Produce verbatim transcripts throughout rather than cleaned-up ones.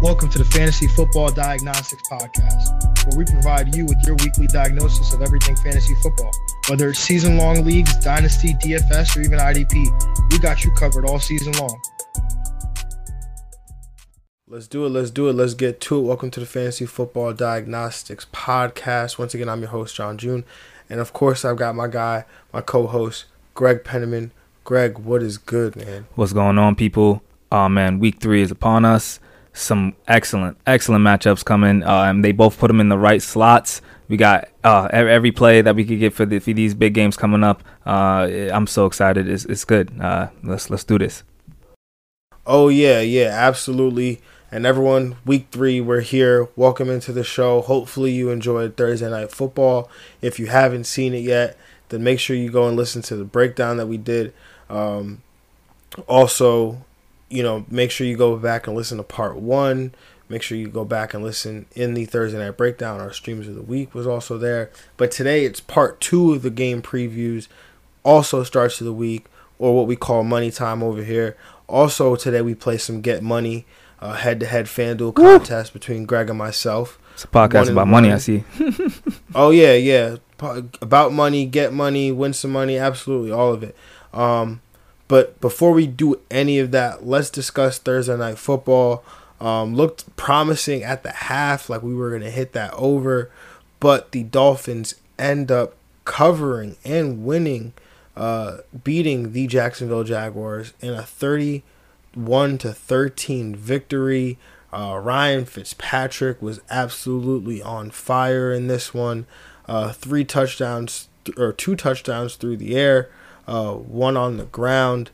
Welcome to the Fantasy Football Diagnostics Podcast, where we provide you with your weekly diagnosis of everything fantasy football. Whether it's season-long leagues, dynasty, D F S, or even I D P, we got you covered all season long. Let's do it. Let's do it. Let's get to it. Welcome to the Fantasy Football Diagnostics Podcast. Once again, I'm your host, John June. And, of course, I've got my guy, my co-host, Greg Penniman. Greg, what is good, man? What's going on, people? Oh, man, week three is upon us. Some excellent, excellent matchups coming. Um, they both put them in the right slots. We got uh, every play that we could get for, the, for these big games coming up. Uh, I'm so excited. It's it's good. Uh, let's let's do this. Oh yeah, yeah, absolutely. And everyone, week three, we're here. Welcome into the show. Hopefully you enjoyed Thursday Night Football. If you haven't seen it yet, then make sure you go and listen to the breakdown that we did. Um, also. You know, make sure you go back and listen to part one. Make sure you go back and listen in the Thursday Night Breakdown. Our Streams of the Week was also there. But today it's part two of the game previews. Also starts of the week, or what we call money time over here. Also today we play some Get Money, uh, head-to-head FanDuel contest between Greg and myself. It's a podcast about money, money, I see. Oh, yeah, yeah. About money, get money, win some money, absolutely, all of it. Um But before we do any of that, let's discuss Thursday Night Football. Um, looked promising at the half, like we were going to hit that over. But the Dolphins end up covering and winning, uh, beating the Jacksonville Jaguars in a thirty-one to thirteen victory. Uh, Ryan Fitzpatrick was absolutely on fire in this one. Uh, three touchdowns th- or two touchdowns through the air. Uh, one on the ground.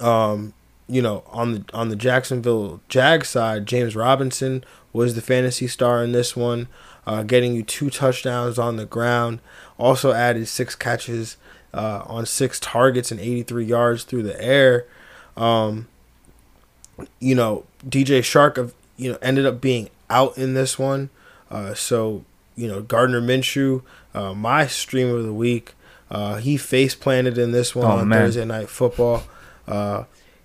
Um, you know, on the on the Jacksonville Jag side, James Robinson was the fantasy star in this one, uh, getting you two touchdowns on the ground. Also added six catches uh, on six targets and eighty-three yards through the air. Um, you know, D J Chark of you know ended up being out in this one. Uh, so you know, Gardner Minshew, uh, my stream of the week. Uh, he face planted in this one oh, on man. Thursday Night Football. Uh,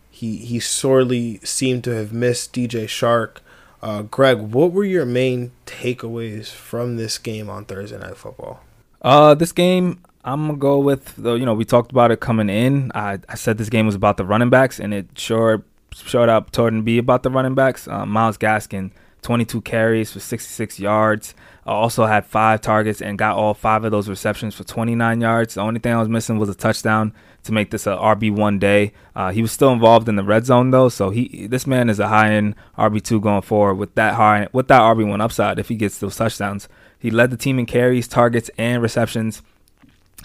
he he sorely seemed to have missed D J Chark. Uh, Greg, what were your main takeaways from this game on Thursday Night Football? Uh, this game, I'm gonna go with the, you know we talked about it coming in. I, I said this game was about the running backs, and it sure showed up toward and be about the running backs. Uh, Myles Gaskin, twenty-two carries for sixty-six yards. I also had five targets and got all five of those receptions for twenty-nine yards. The only thing I was missing was a touchdown to make this a R B one day. Uh, he was still involved in the red zone though, so he this man is a high-end R B two going forward with that high with that R B one upside if he gets those touchdowns. He led the team in carries, targets, and receptions.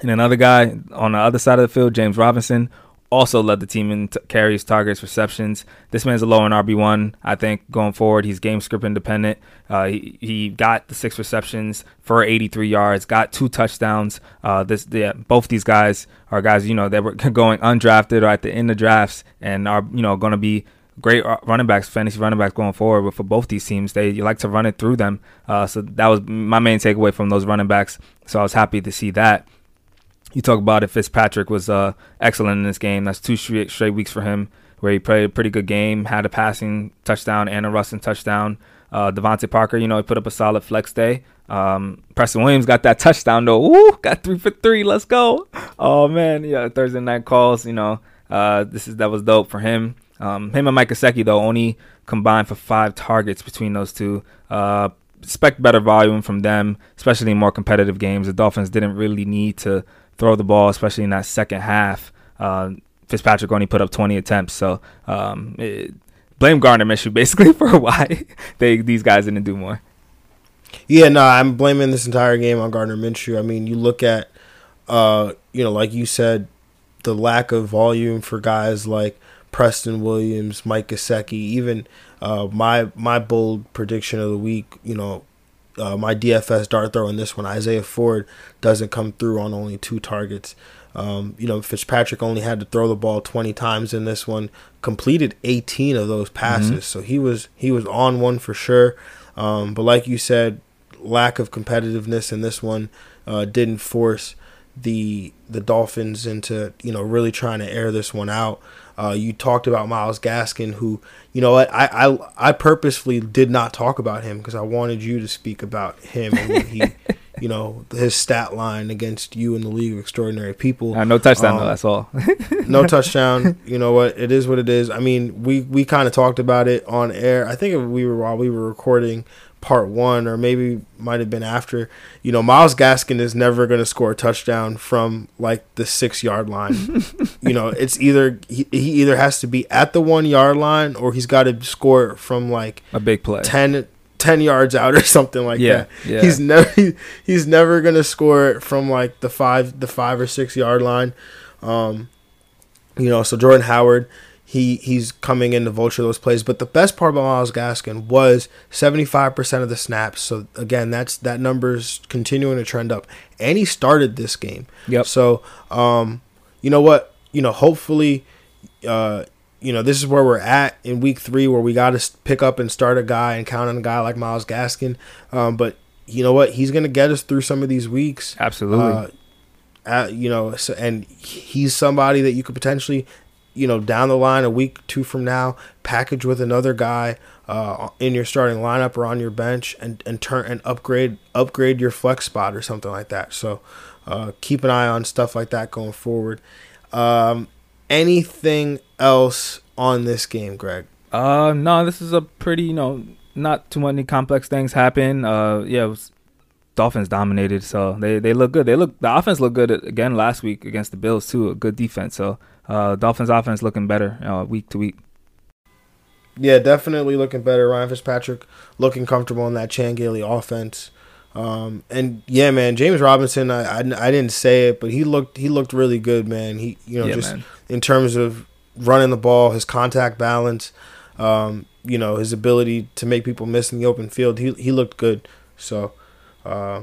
And another guy on the other side of the field, James Robinson, also led the team in t- carries, targets, receptions. This man's a low in R B one, I think, going forward. He's game script independent. Uh, he, he got the six receptions for eighty-three yards, got two touchdowns. Uh, this yeah, both these guys are guys, you know, that were going undrafted or at the end of drafts and are, you know, going to be great running backs, fantasy running backs going forward. But for both these teams, they you like to run it through them. Uh, so that was my main takeaway from those running backs. So I was happy to see that. You talk about it, Fitzpatrick was uh, excellent in this game. That's two straight, straight weeks for him where he played a pretty good game, had a passing touchdown and a rushing touchdown. Uh, Devontae Parker, you know, he put up a solid flex day. Um, Preston Williams got that touchdown, though. Woo, got three for three. Let's go. Oh, man. Yeah, Thursday night calls, you know, uh, this is that was dope for him. Um, him and Mike Gesicki, though, only combined for five targets between those two. Uh Expect better volume from them, especially in more competitive games. The Dolphins didn't really need to throw the ball, especially in that second half. Uh, Fitzpatrick only put up twenty attempts, so um, it, blame Gardner Minshew basically for why they these guys didn't do more. Yeah, no, I'm blaming this entire game on Gardner Minshew. I mean, you look at, uh, you know, like you said, the lack of volume for guys like Preston Williams, Mike Gesicki, even uh, my my bold prediction of the week, you know, uh, my D F S dart throw in this one, Isaiah Ford doesn't come through on only two targets. Um, you know, Fitzpatrick only had to throw the ball twenty times in this one, completed eighteen of those passes. Mm-hmm. So he was he was on one for sure. Um, but like you said, lack of competitiveness in this one uh, didn't force the the Dolphins into, you know, really trying to air this one out. Uh, you talked about Myles Gaskin, who, you know what, I, I, I purposefully did not talk about him because I wanted you to speak about him and what he you know, his stat line against you in the League of Extraordinary People. Uh, no touchdown, um, though, that's all. No touchdown. You know what? It is what it is. I mean, we, we kind of talked about it on air. I think we were while we were recording part one, or maybe might have been after. You know, Myles Gaskin is never going to score a touchdown from, like, the six-yard line. You know, it's either he, he either has to be at the one-yard line or he's got to score from, like, a big play. ten ten yards out or something like yeah, that. Yeah. He's never he, he's never going to score from like the five the five or six yard line. Um, you know, so Jordan Howard, he he's coming in to vulture those plays, but the best part about Myles Gaskin was seventy-five percent of the snaps. So again, that's that number's continuing to trend up. And he started this game. Yep. So, um, you know what, you know, hopefully uh you know, this is where we're at in week three, where we got to pick up and start a guy and count on a guy like Myles Gaskin. Um, but you know what? He's going to get us through some of these weeks. Absolutely. Uh, at, you know, so, and he's somebody that you could potentially, you know, down the line a week, two from now, package with another guy uh, in your starting lineup or on your bench and, and turn and upgrade, upgrade your flex spot or something like that. So uh, keep an eye on stuff like that going forward. Um, Anything else on this game, Greg? Uh, no, this is a pretty, you know, not too many complex things happen. Uh, yeah, it was, Dolphins dominated, so they, they look good. They look the offense looked good again last week against the Bills too. A good defense, so uh, Dolphins offense looking better uh, week to week. Yeah, definitely looking better. Ryan Fitzpatrick looking comfortable in that Chan Gailey offense. Um, and yeah, man, James Robinson, I, I, I didn't say it, but he looked, he looked really good, man. He, you know, yeah, just man. In terms of running the ball, his contact balance, um, you know, his ability to make people miss in the open field, he, he looked good. So, uh,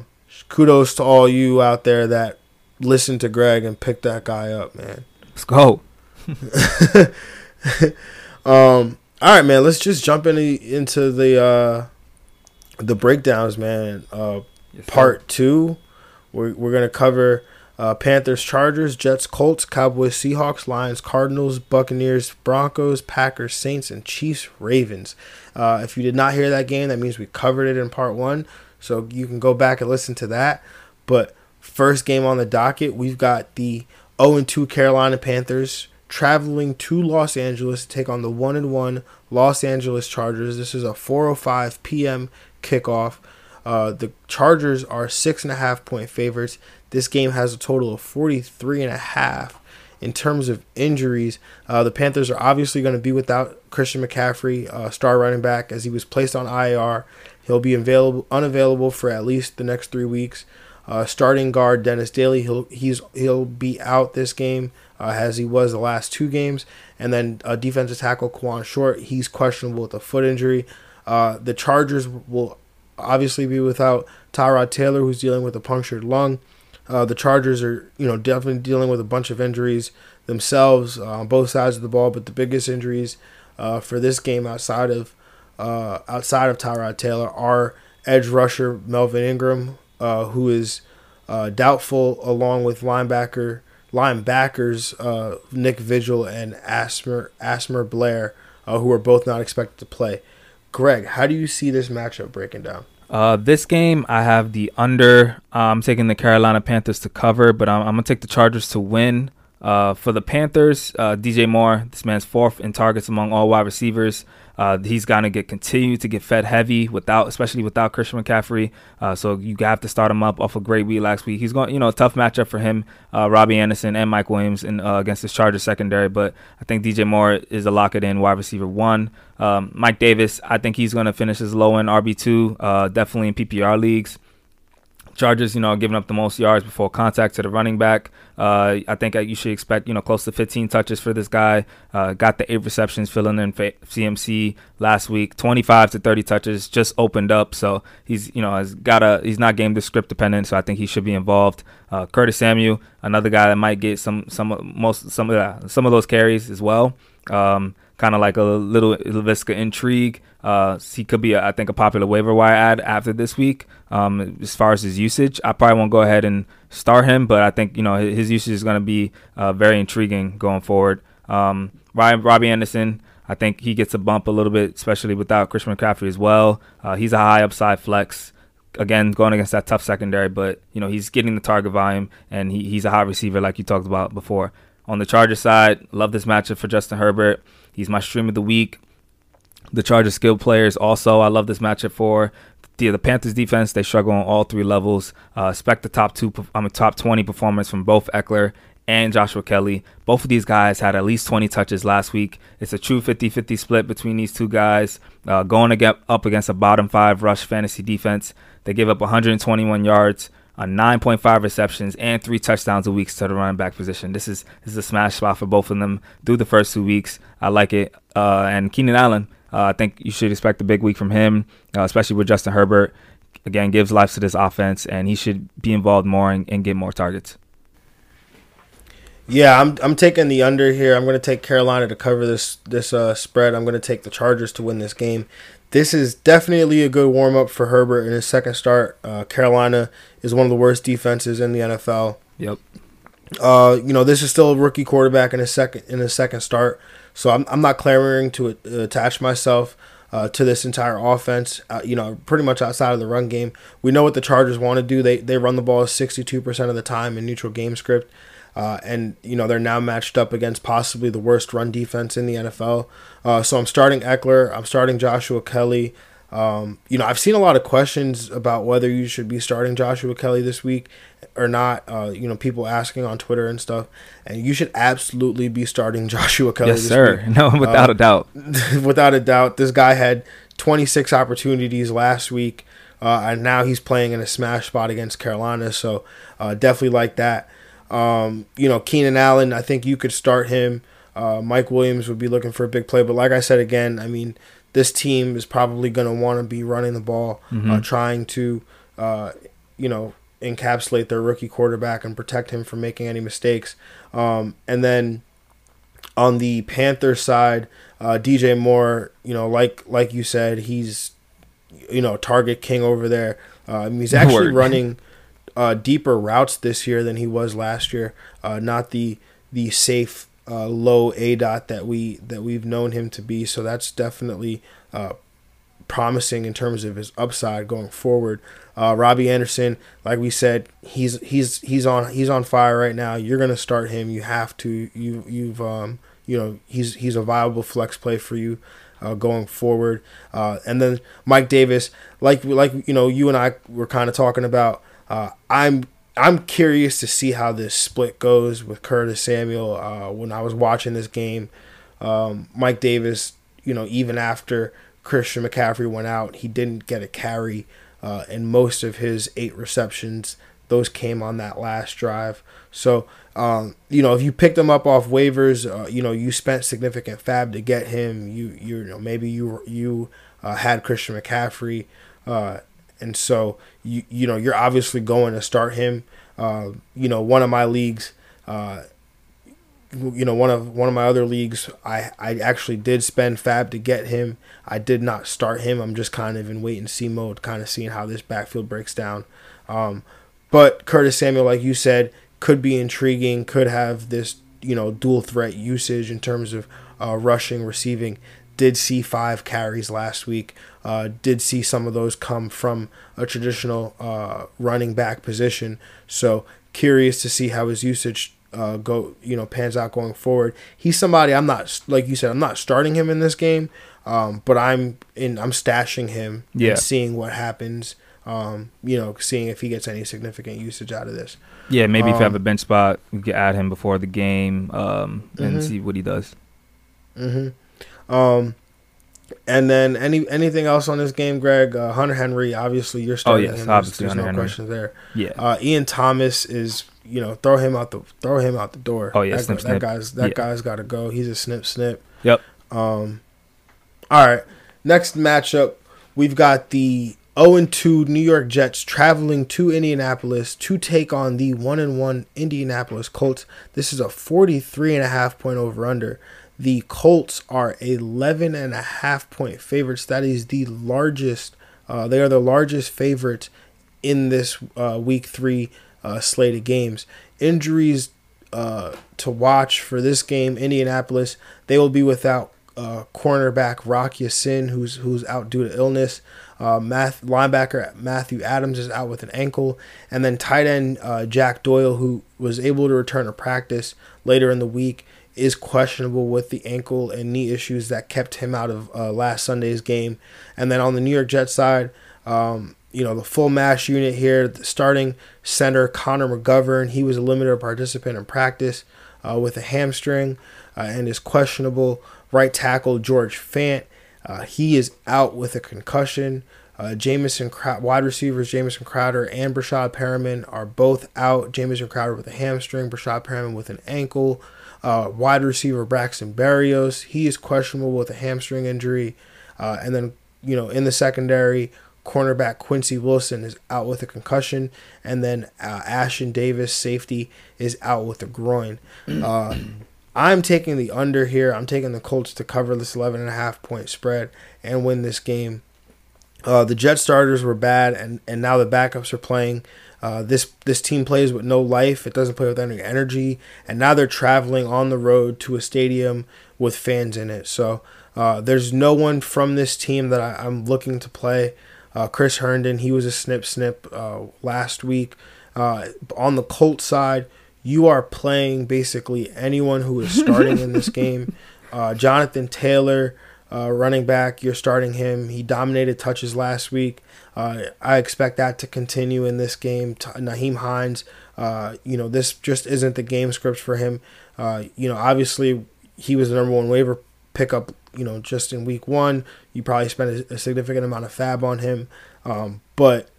kudos to all you out there that listened to Greg and picked that guy up, man. Let's go. um, all right, man, let's just jump in, into the, uh, the breakdowns, man. Uh, yes, part two, we're we're gonna cover uh, Panthers, Chargers, Jets, Colts, Cowboys, Seahawks, Lions, Cardinals, Buccaneers, Broncos, Packers, Saints, and Chiefs, Ravens. Uh, if you did not hear that game, that means we covered it in part one, so you can go back and listen to that. But first game on the docket, we've got the oh and two Carolina Panthers traveling to Los Angeles to take on the one and one Los Angeles Chargers. This is a four oh five p.m. kickoff. Uh, the Chargers are six and a half point favorites. This game has a total of forty-three and a half. In terms of injuries, uh, the Panthers are obviously going to be without Christian McCaffrey, uh, star running back, as he was placed on I R. He'll be available, unavailable for at least the next three weeks. Uh, starting guard Dennis Daly, he'll he's he'll be out this game uh, as he was the last two games. And then uh, defensive tackle Quan Short, he's questionable with a foot injury. Uh, the Chargers will obviously be without Tyrod Taylor, who's dealing with a punctured lung. Uh, the Chargers are, you know, definitely dealing with a bunch of injuries themselves uh, on both sides of the ball, but the biggest injuries uh, for this game outside of uh, outside of Tyrod Taylor are edge rusher Melvin Ingram, uh, who is uh, doubtful, along with linebacker linebackers uh, Nick Vigil and Asmer Asmer Blair, uh, who are both not expected to play. Greg, how do you see this matchup breaking down? Uh, this game, I have the under. Uh, I'm taking the Carolina Panthers to cover, but I'm, I'm going to take the Chargers to win. Uh, for the Panthers, uh, D J Moore, this man's fourth in targets among all wide receivers. Uh, he's going to get continue to get fed heavy, without, especially without Christian McCaffrey. Uh, so you have to start him up off a great week last week. He's going, you know, tough matchup for him, uh, Robbie Anderson and Mike Williams in, uh, against this Chargers secondary. But I think D J Moore is a lock it in wide receiver one. Um, Mike Davis, I think he's going to finish as low end R B two, uh, definitely in P P R leagues. Chargers, you know, giving up the most yards before contact to the running back. Uh, I think you should expect, you know, close to fifteen touches for this guy. Uh, got the eight receptions filling in for C M C last week. twenty-five to thirty touches just opened up. So he's, you know, has got a, he's not game to script dependent. So I think he should be involved. Uh, Curtis Samuel, another guy that might get some, some, most, some of that, some of those carries as well. Um, kind of like a little LaVisca intrigue. Uh, he could be, a, I think, a popular waiver wire ad after this week. Um, as far as his usage, I probably won't go ahead and start him, but I think, you know, his, his usage is going to be uh, very intriguing going forward. Um, Ryan, Robbie Anderson, I think he gets a bump a little bit, especially without Christian McCaffrey as well. Uh, he's a high upside flex. Again, going against that tough secondary, but, you know, he's getting the target volume, and he, he's a high receiver like you talked about before. On the Chargers side, love this matchup for Justin Herbert. He's my stream of the week. The Chargers skill players also, I love this matchup for. The, the Panthers defense, they struggle on all three levels. Uh, expect the top two, I mean, top twenty performance from both Eckler and Joshua Kelly. Both of these guys had at least twenty touches last week. It's a true fifty-fifty split between these two guys. Uh, going up against a bottom five rush fantasy defense, they give up one hundred twenty-one yards, Uh, nine point five receptions, and three touchdowns a week to the running back position. This is this is a smash spot for both of them through the first two weeks. I like it. Uh, and Keenan Allen, uh, I think you should expect a big week from him, uh, especially with Justin Herbert. Again, gives life to this offense, and he should be involved more and, and get more targets. Yeah, I'm I'm taking the under here. I'm going to take Carolina to cover this, this uh, spread. I'm going to take the Chargers to win this game. This is definitely a good warm-up for Herbert in his second start. Uh, Carolina is one of the worst defenses in the N F L. Yep. Uh, you know, this is still a rookie quarterback in his second in his second start, so I'm I'm not clamoring to attach myself uh, to this entire offense. Uh, you know, pretty much outside of the run game, we know what the Chargers want to do. They they run the ball sixty-two percent of the time in neutral game script. Uh, and, you know, they're now matched up against possibly the worst run defense in the N F L. Uh, so I'm starting Eckler. I'm starting Joshua Kelly. Um, you know, I've seen a lot of questions about whether you should be starting Joshua Kelly this week or not. Uh, you know, people asking on Twitter and stuff. And you should absolutely be starting Joshua Kelly yes, this sir. week. Yes, sir. No, without uh, a doubt. Without a doubt. This guy had twenty-six opportunities last week. Uh, and now he's playing in a smash spot against Carolina. So uh, definitely like that. Um, you know, Keenan Allen, I think you could start him. Uh, Mike Williams would be looking for a big play. But like I said, again, I mean, this team is probably going to want to be running the ball, mm-hmm. uh, trying to, uh, you know, encapsulate their rookie quarterback and protect him from making any mistakes. Um, and then on the Panthers side, uh, D J Moore, you know, like, like you said, he's, you know, target king over there. Uh, I mean, he's actually Word. running Uh, deeper routes this year than he was last year. Uh, not the the safe uh, low A DOT that we that we've known him to be. So that's definitely uh, promising in terms of his upside going forward. Uh, Robbie Anderson, like we said, he's he's he's on he's on fire right now. You're gonna start him. You have to. You you've um you know he's he's a viable flex play for you Uh, going forward. Uh, and then Mike Davis, like like you know you and I were kind of talking about. Uh, I'm I'm curious to see how this split goes with Curtis Samuel. Uh, when I was watching this game, um, Mike Davis, you know, even after Christian McCaffrey went out, he didn't get a carry, uh, and most of his eight receptions, those came on that last drive. So, um, you know, if you picked him up off waivers, uh, you know, you spent significant fab to get him. You you know maybe you you uh, had Christian McCaffrey. Uh, And so, you you know, you're obviously going to start him. Uh, you know, one of my leagues, uh, you know, one of one of my other leagues, I, I actually did spend fab to get him. I did not start him. I'm just kind of in wait and see mode, kind of seeing how this backfield breaks down. Um, but Curtis Samuel, like you said, could be intriguing, could have this, you know, dual threat usage in terms of uh, rushing, receiving. Did see five carries last week. Uh, did see some of those come from a traditional uh, running back position. So curious to see how his usage uh, go, you know, pans out going forward. He's somebody I'm not, like you said, I'm not starting him in this game, um, but I'm in. I'm stashing him yeah. and seeing what happens. Um, you know, seeing if he gets any significant usage out of this. Yeah, maybe um, if you have a bench spot, you can add him before the game um, and mm-hmm. see what he does. Mm-hmm. Um, And then any anything else on this game, Greg? Uh, Hunter Henry, obviously, you're starting. Oh yes, him. obviously, there's, there's Hunter no Henry. questions there. Yeah. Uh, Ian Thomas is, you know, throw him out the throw him out the door. Oh yeah, that, snip, that snip. guy's that yeah. guy's got to go. He's a snip snip. Yep. Um. All right. Next matchup, we've got the oh and two New York Jets traveling to Indianapolis to take on the one and one Indianapolis Colts. This is a forty-three and a half point over/under. The Colts are eleven and a half point favorites. That is the largest. Uh, they are the largest favorites in this uh, week three uh, slate of games. Injuries uh, to watch for this game. Indianapolis, they will be without uh, cornerback Rocky Sin, who's who's out due to illness. Uh, Math, linebacker Matthew Adams is out with an ankle. And then tight end uh, Jack Doyle, who was able to return to practice later in the week, is questionable with the ankle and knee issues that kept him out of uh, last Sunday's game. And then on the New York Jets side, um, you know, the full mash unit here, the starting center Connor McGovern, he was a limited participant in practice uh, with a hamstring uh, and is questionable. Right tackle George Fant, Uh, he is out with a concussion. Uh, Jameson wide receivers Jameson Crowder and Brashad Perriman are both out. Jameson Crowder with a hamstring, Brashad Perriman with an ankle. Uh, wide receiver Braxton Berrios, he is questionable with a hamstring injury. Uh, and then, you know, in the secondary, cornerback Quincy Wilson is out with a concussion. And then uh, Ashon Davis, safety, is out with a groin. Uh I'm taking the under here. I'm taking the Colts to cover this eleven and a half point spread and win this game. Uh, the Jet starters were bad, and, and now the backups are playing. Uh, this this team plays with no life. It doesn't play with any energy. And now they're traveling on the road to a stadium with fans in it. So uh, there's no one from this team that I, I'm looking to play. Uh, Chris Herndon, he was a snip-snip uh, last week. Uh, on the Colts side, you are playing basically anyone who is starting in this game. Uh, Jonathan Taylor, uh, running back, you're starting him. He dominated touches last week. Uh, I expect that to continue in this game. T- Nyheim Hines, uh, you know, this just isn't the game script for him. Uh, you know, obviously he was the number one waiver pickup, you know, just in week one. You probably spent a, a significant amount of fab on him. Um, but,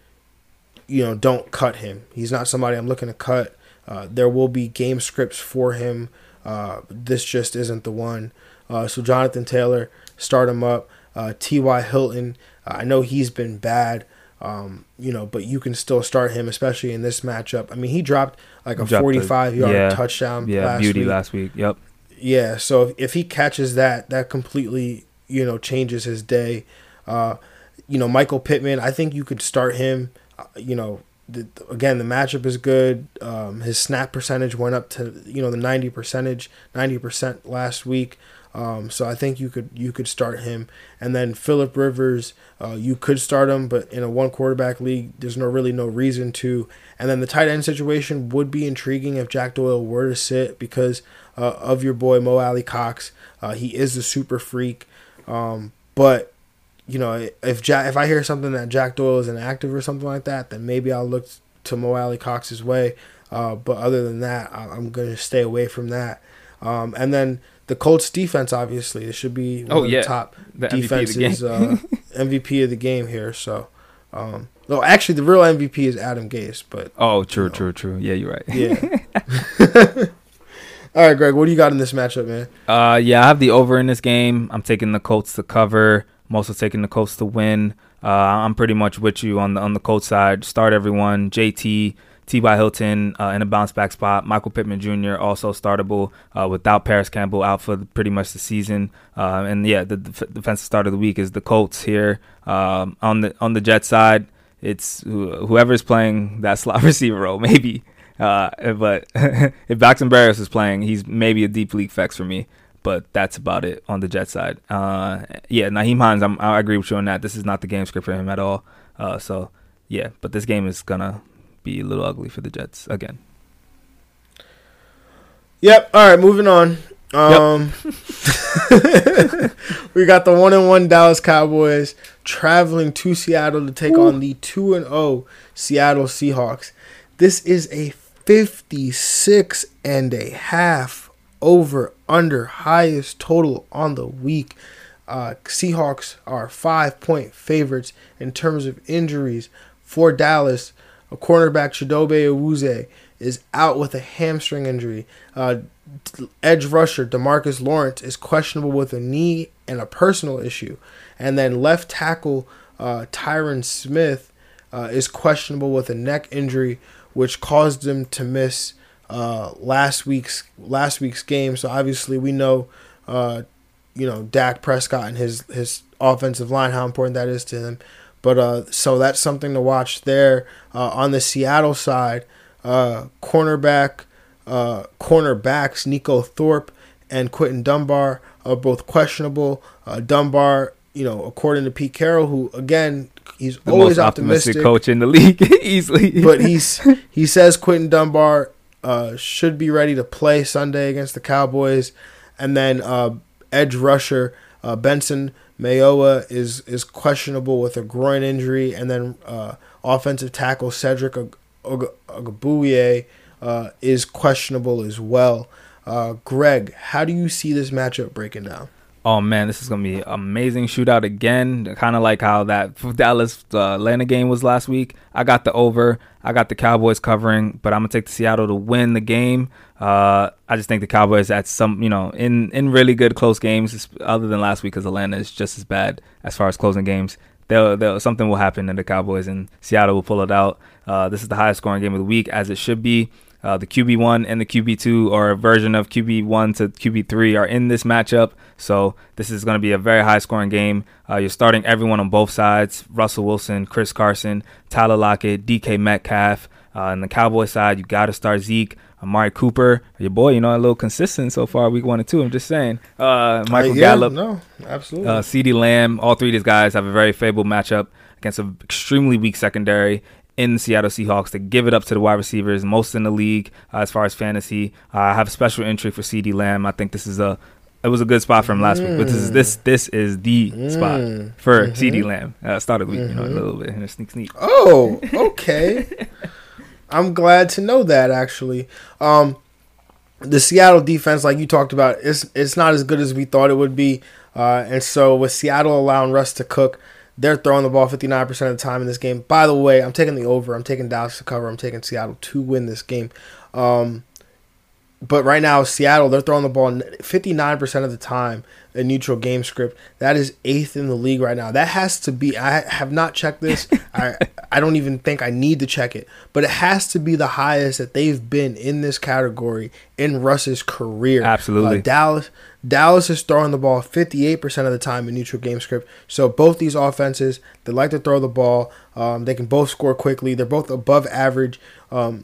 you know, don't cut him. He's not somebody I'm looking to cut. Uh, there will be game scripts for him. Uh, this just isn't the one. Uh, so Jonathan Taylor, start him up. Uh, T Y. Hilton, uh, I know he's been bad, um, you know, but you can still start him, especially in this matchup. I mean, he dropped like a forty-five-yard yeah, touchdown yeah, last beauty week. last week. Yep. Yeah. So if, if he catches that, that completely, you know, changes his day. Uh, you know, Michael Pittman, I think you could start him. You know. The, again, the matchup is good. Um, his snap percentage went up to you know the ninety percentage, ninety percent last week. Um, so I think you could you could start him. And then Phillip Rivers, uh, you could start him, but in a one quarterback league, there's no really no reason to. And then the tight end situation would be intriguing if Jack Doyle were to sit because uh, of your boy Mo Alley Cox. Uh, he is the super freak, um, but. You know, if Jack, if I hear something that Jack Doyle is inactive or something like that, then maybe I'll look to Mo Alley Cox's way. Uh, but other than that, I'm going to stay away from that. Um, and then the Colts defense, obviously, it should be one oh, of yeah. the top the defenses, M V P of, the uh, M V P of the game here. So, um, no, actually, the real M V P is Adam Gase. But oh, true, you know. true, true. Yeah, you're right. Yeah. All right, Greg, what do you got in this matchup, man? Uh, yeah, I have the over in this game. I'm taking the Colts to cover. I'm also taking the Colts to win. Uh, I'm pretty much with you on the on the Colts side. Start everyone. J T, T Y. Hilton uh, in a bounce-back spot. Michael Pittman Junior also startable uh, without Paris Campbell out for pretty much the season. Uh, and, yeah, the def- defensive start of the week is the Colts here. Um, on the on the Jets side, it's wh- whoever's playing that slot receiver role, maybe. Uh, but if Braxton Berrios is playing, he's maybe a deep league flex for me. But that's about it on the Jets side. Uh, yeah, Nyheim Hines, I'm, I agree with you on that. This is not the game script for him at all. Uh, so, yeah, but this game is going to be a little ugly for the Jets again. Yep. All right, moving on. Um, yep. We got the one and one Dallas Cowboys traveling to Seattle to take Ooh. on the two and oh Seattle Seahawks. This is a fifty-six and a half over under highest total on the week. uh, Seahawks are five-point favorites in terms of injuries for Dallas. A cornerback, Chidobe Awuzie, is out with a hamstring injury. Uh, edge rusher DeMarcus Lawrence is questionable with a knee and a personal issue. And then left tackle uh, Tyron Smith uh, is questionable with a neck injury, which caused him to miss uh, last week's last week's game. So obviously we know, uh, you know, Dak Prescott and his his offensive line, how important that is to him. But uh, so that's something to watch there. Uh, on the Seattle side, uh, cornerback. Uh, cornerbacks Nico Thorpe and Quentin Dunbar are both questionable. Uh, Dunbar, you know, according to Pete Carroll, who again he's the always most optimistic, optimistic coach in the league, easily. But he's he says Quentin Dunbar uh, should be ready to play Sunday against the Cowboys. And then uh, edge rusher uh, Benson Mayowa is is questionable with a groin injury. And then uh, offensive tackle Cedric Ogbuye Uh, is questionable as well. Uh, Greg, how do you see this matchup breaking down? Oh, man, this is going to be an amazing shootout again, kind of like how that Dallas uh, Atlanta game was last week. I got the over. I got the Cowboys covering, but I'm going to take the Seattle to win the game. Uh, I just think the Cowboys at some, you know, in, in really good close games, other than last week, because Atlanta is just as bad as far as closing games. They'll, they'll, something will happen to the Cowboys, and Seattle will pull it out. Uh, this is the highest scoring game of the week, as it should be. Uh, the Q B one and the Q B two, or a version of Q B one to Q B three, are in this matchup. So this is going to be a very high-scoring game. Uh, you're starting everyone on both sides: Russell Wilson, Chris Carson, Tyler Lockett, D K Metcalf. Uh, on the Cowboy side, you got to start Zeke, Amari Cooper, your boy. You know, a little consistent so far, week one and two. I'm just saying. Uh, Michael uh, yeah, Gallup, no, absolutely. Uh, CeeDee Lamb. All three of these guys have a very favorable matchup against an extremely weak secondary in the Seattle Seahawks. To give it up to the wide receivers, most in the league uh, as far as fantasy. Uh, I have a special entry for CeeDee Lamb. I think this is a it was a good spot for him last mm. week, but this is this this is the mm. spot for mm-hmm. CeeDee Lamb. Uh, started week, mm-hmm. you know, a little bit and a sneak sneak. Oh, okay. I'm glad to know that actually. Um, the Seattle defense, like you talked about, it's it's not as good as we thought it would be, uh, and so with Seattle allowing Russ to cook, they're throwing the ball fifty-nine percent of the time in this game. By the way, I'm taking the over. I'm taking Dallas to cover. I'm taking Seattle to win this game. Um, but right now, Seattle, they're throwing the ball fifty-nine percent of the time in neutral game script. That is eighth in the league right now. That has to be – I have not checked this. I I don't even think I need to check it. But it has to be the highest that they've been in this category in Russ's career. Absolutely. Uh, Dallas – Dallas is throwing the ball fifty-eight percent of the time in neutral game script. So both these offenses, they like to throw the ball. Um, they can both score quickly. They're both above average um,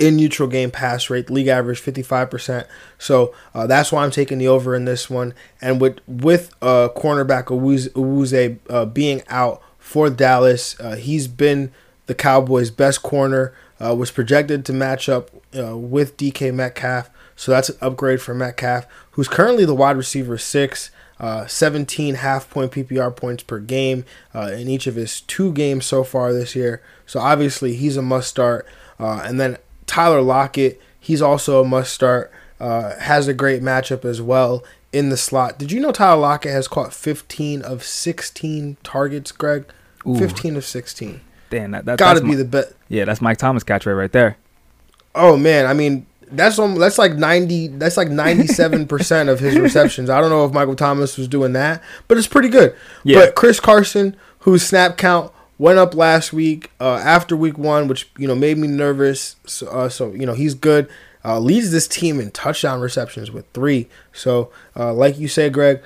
in neutral game pass rate. League average fifty-five percent. So uh, that's why I'm taking the over in this one. And with with uh, cornerback Awuzie uh, being out for Dallas, uh, he's been the Cowboys' best corner. Uh, was projected to match up uh, with D K Metcalf. So that's an upgrade for Metcalf, who's currently the wide receiver six, uh, seventeen half-point P P R points per game uh, in each of his two games so far this year. So obviously he's a must-start. Uh, and then Tyler Lockett, he's also a must-start, uh, has a great matchup as well in the slot. Did you know Tyler Lockett has caught fifteen of sixteen targets, Greg? Ooh. fifteen of sixteen. Damn, that, that, Gotta that's be my, the best. Yeah, that's Mike Thomas catch right there. Oh, man, I mean... That's that's like ninety. That's like ninety-seven percent of his receptions. I don't know if Michael Thomas was doing that, but it's pretty good. Yeah. But Chris Carson, whose snap count went up last week uh, after week one, which you know made me nervous. So, uh, so you know he's good. Uh, leads this team in touchdown receptions with three. So uh, like you say, Greg,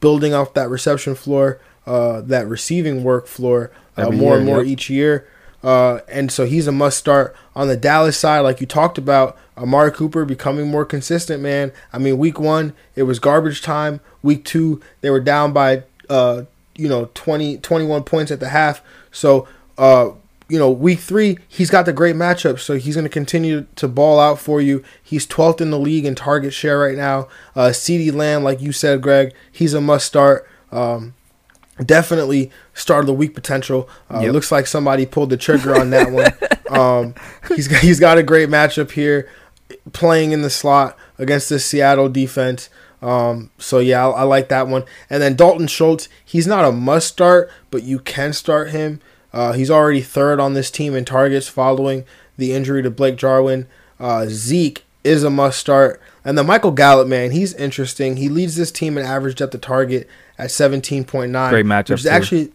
building off that reception floor, uh, that receiving work floor uh, more year, and more yeah. each year. Uh, and so he's a must start. On the Dallas side, like you talked about, Amari Cooper becoming more consistent, man. I mean, week one, it was garbage time. Week two, they were down by, uh, you know, twenty, twenty-one points at the half. So, uh, you know, week three, he's got the great matchup. So he's going to continue to ball out for you. He's twelfth in the league in target share right now. Uh, CeeDee Lamb, like you said, Greg, he's a must start. Um, Definitely start of the week potential. Uh, yep. Looks like somebody pulled the trigger on that one. Um, he's got, he's got a great matchup here, playing in the slot against this Seattle defense. Um, so, yeah, I, I like that one. And then Dalton Schultz, he's not a must start, but you can start him. Uh, he's already third on this team in targets following the injury to Blake Jarwin. Uh, Zeke is a must start. And then Michael Gallup, man, he's interesting. He leads this team in average depth of target at seventeen point nine. Great matchup. Which is actually,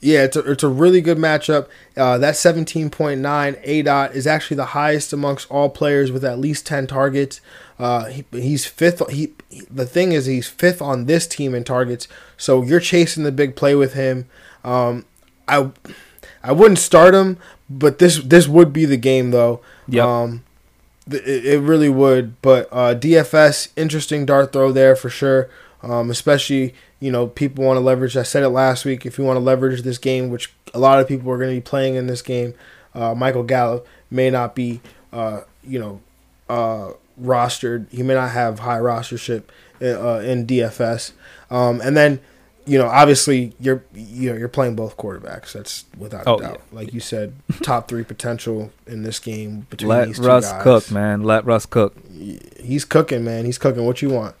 yeah, it's a, it's a really good matchup. Uh, that seventeen point nine A DOT is actually the highest amongst all players with at least ten targets. Uh, he, he's fifth. He, the thing is, he's fifth on this team in targets. So you're chasing the big play with him. Um, I I wouldn't start him, but this this would be the game though. Yep. Um It, it really would. But uh, D F S, interesting dart throw there for sure. Um, especially, you know, people want to leverage. I said it last week. If you want to leverage this game, which a lot of people are going to be playing in this game, uh, Michael Gallup may not be, uh, you know, uh, rostered. He may not have high rostership uh, in D F S. Um, and then, you know, obviously you're you know you're playing both quarterbacks. That's without a oh, doubt. Yeah. Like you said, top three potential in this game between Let these two Russ guys. Let Russ cook, man. Let Russ cook. He's cooking, man. He's cooking. What you want?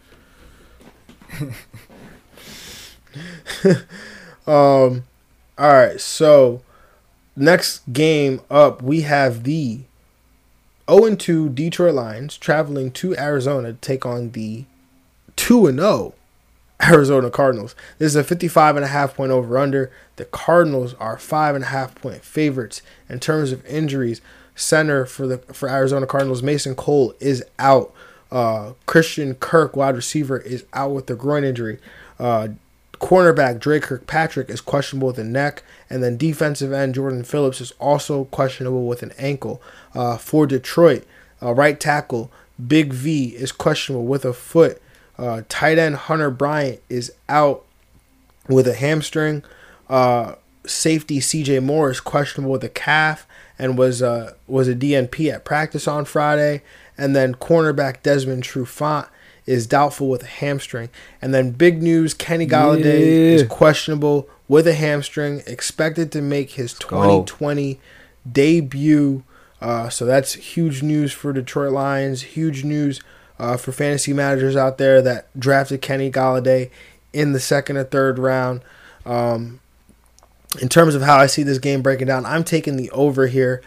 um. All right. So next game up, we have the oh and two Detroit Lions traveling to Arizona to take on the two and oh. Arizona Cardinals. This is a fifty-five and a half point over-under. The Cardinals are five and a half point favorites. In terms of injuries, center for the for Arizona Cardinals, Mason Cole is out. Uh, Christian Kirk, wide receiver, is out with a groin injury. Uh, cornerback Dre Kirkpatrick is questionable with a neck, and then defensive end Jordan Phillips is also questionable with an ankle. Uh, for Detroit, uh, right tackle Big V is questionable with a foot. Uh, tight end Hunter Bryant is out with a hamstring. Uh, safety C J Moore is questionable with a calf and was uh, was a D N P at practice on Friday. And then cornerback Desmond Trufant is doubtful with a hamstring. And then big news, Kenny Golladay yeah. is questionable with a hamstring, expected to make his Let's twenty twenty go. debut. Uh, so that's huge news for Detroit Lions, huge news Uh, for fantasy managers out there that drafted Kenny Golladay in the second or third round. Um, in terms of how I see this game breaking down, I'm taking the over here.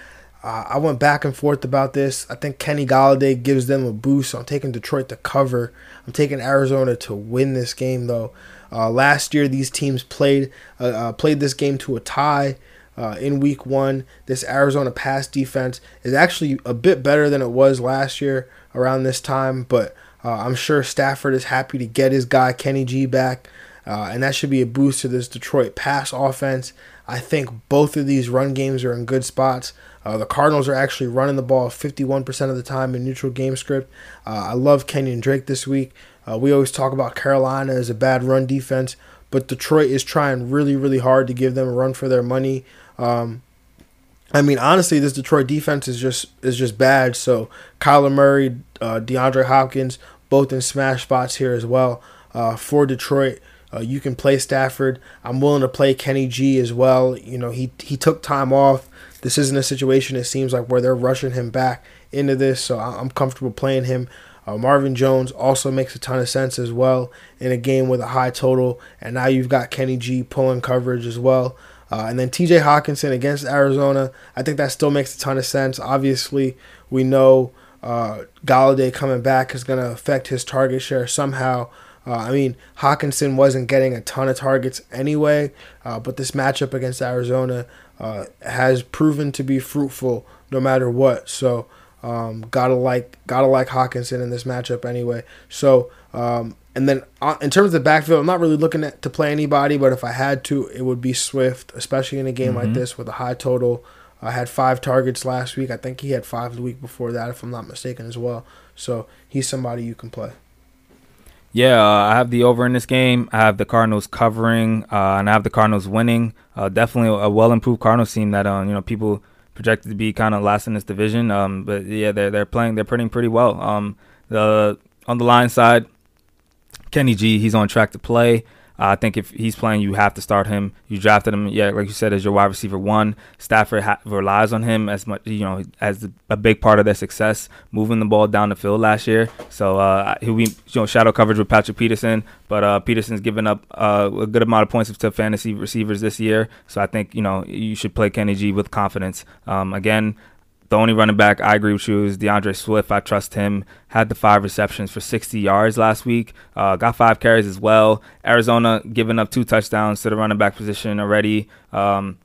Uh, I went back and forth about this. I think Kenny Golladay gives them a boost. I'm taking Detroit to cover. I'm taking Arizona to win this game, though. Uh, last year, these teams played uh, uh, played this game to a tie. Uh, in week one, this Arizona pass defense is actually a bit better than it was last year around this time, but uh, I'm sure Stafford is happy to get his guy Kenny G back, uh, and that should be a boost to this Detroit pass offense. I think both of these run games are in good spots. Uh, the Cardinals are actually running the ball fifty-one percent of the time in neutral game script. Uh, I love Kenyon Drake this week. Uh, we always talk about Carolina as a bad run defense, but Detroit is trying really, really hard to give them a run for their money. Um, I mean, honestly, this Detroit defense is just is just bad. So Kyler Murray, uh, DeAndre Hopkins, both in smash spots here as well. Uh, for Detroit, uh, you can play Stafford. I'm willing to play Kenny G as well. You know, he he took time off. This isn't a situation, it seems like, where they're rushing him back into this. So I'm comfortable playing him. Uh, Marvin Jones also makes a ton of sense as well in a game with a high total. And now you've got Kenny G pulling coverage as well. Uh, and then T J Hockenson against Arizona, I think that still makes a ton of sense. Obviously, we know uh, Golladay coming back is going to affect his target share somehow. Uh, I mean, Hockenson wasn't getting a ton of targets anyway, uh, but this matchup against Arizona uh, has proven to be fruitful no matter what. So um, gotta like gotta like Hockenson in this matchup anyway. So. Um, And then in terms of the backfield, I'm not really looking at, to play anybody, but if I had to, it would be Swift, especially in a game mm-hmm. like this with a high total. I had five targets last week. I think he had five the week before that, if I'm not mistaken, as well. So he's somebody you can play. Yeah, uh, I have the over in this game. I have the Cardinals covering, uh, and I have the Cardinals winning. Uh, definitely a well-improved Cardinals team that um, you know people projected to be kind of last in this division. Um, but yeah, they're they're playing, they're playing pretty well. Um, the on the line side. Kenny G, he's on track to play. Uh, I think if he's playing, you have to start him. You drafted him, yeah, like you said, as your wide receiver one. Stafford ha- relies on him as much, you know, as the, a big part of their success, moving the ball down the field last year. So uh, he'll be, you know, shadow coverage with Patrick Peterson, but uh, Peterson's given up uh, a good amount of points to fantasy receivers this year. So I think, you know, you should play Kenny G with confidence. Um, again, the only running back I agree with you is DeAndre Swift. I trust him. Had the five receptions for sixty yards last week. Uh, got five carries as well. Arizona giving up two touchdowns to the running back position already. Um,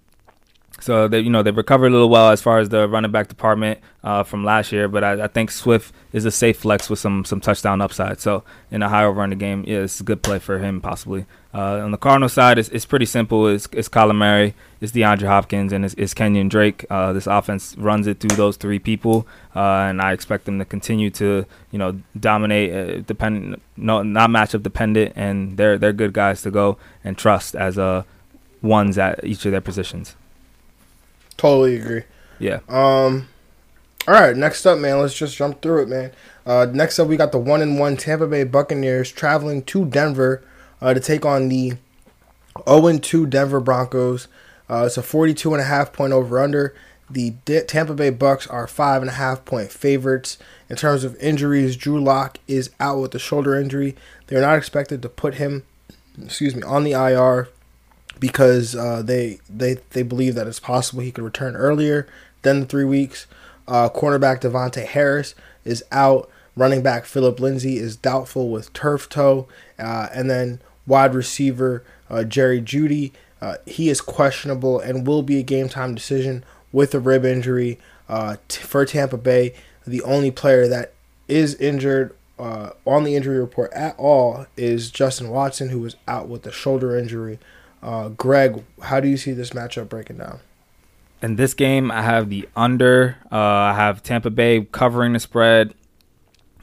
so, they, you know, they've recovered a little well as far as the running back department uh, from last year. But I, I think Swift is a safe flex with some some touchdown upside. So, in a higher running game, yeah, it's a good play for him possibly. Uh, on the Cardinals side, it's, it's pretty simple. It's, it's Kyler Murray, it's DeAndre Hopkins, and it's, it's Kenyon Drake. Uh, this offense runs it through those three people, uh, and I expect them to continue to, you know, dominate, uh, depend, no, not matchup dependent, and they're they're good guys to go and trust as uh, ones at each of their positions. Totally agree. Yeah. Um. All right, next up, man, let's just jump through it, man. Uh, next up, we got the one and one Tampa Bay Buccaneers traveling to Denver Uh, to take on the oh and two Denver Broncos. Uh, it's a forty-two point five point over-under. The D- Tampa Bay Bucks are five point five point favorites. In terms of injuries, Drew Lock is out with a shoulder injury. They're not expected to put him excuse me, on the I R because uh, they, they, they believe that it's possible he could return earlier than the three weeks. Uh, cornerback Devontae Harris is out. Running back Phillip Lindsay is doubtful with turf toe. Uh, and then wide receiver uh, Jerry Jeudy, uh, he is questionable and will be a game-time decision with a rib injury uh, t- for Tampa Bay. The only player that is injured uh, on the injury report at all is Justin Watson, who was out with a shoulder injury. Uh, Greg, how do you see this matchup breaking down? In this game, I have the under. Uh, I have Tampa Bay covering the spread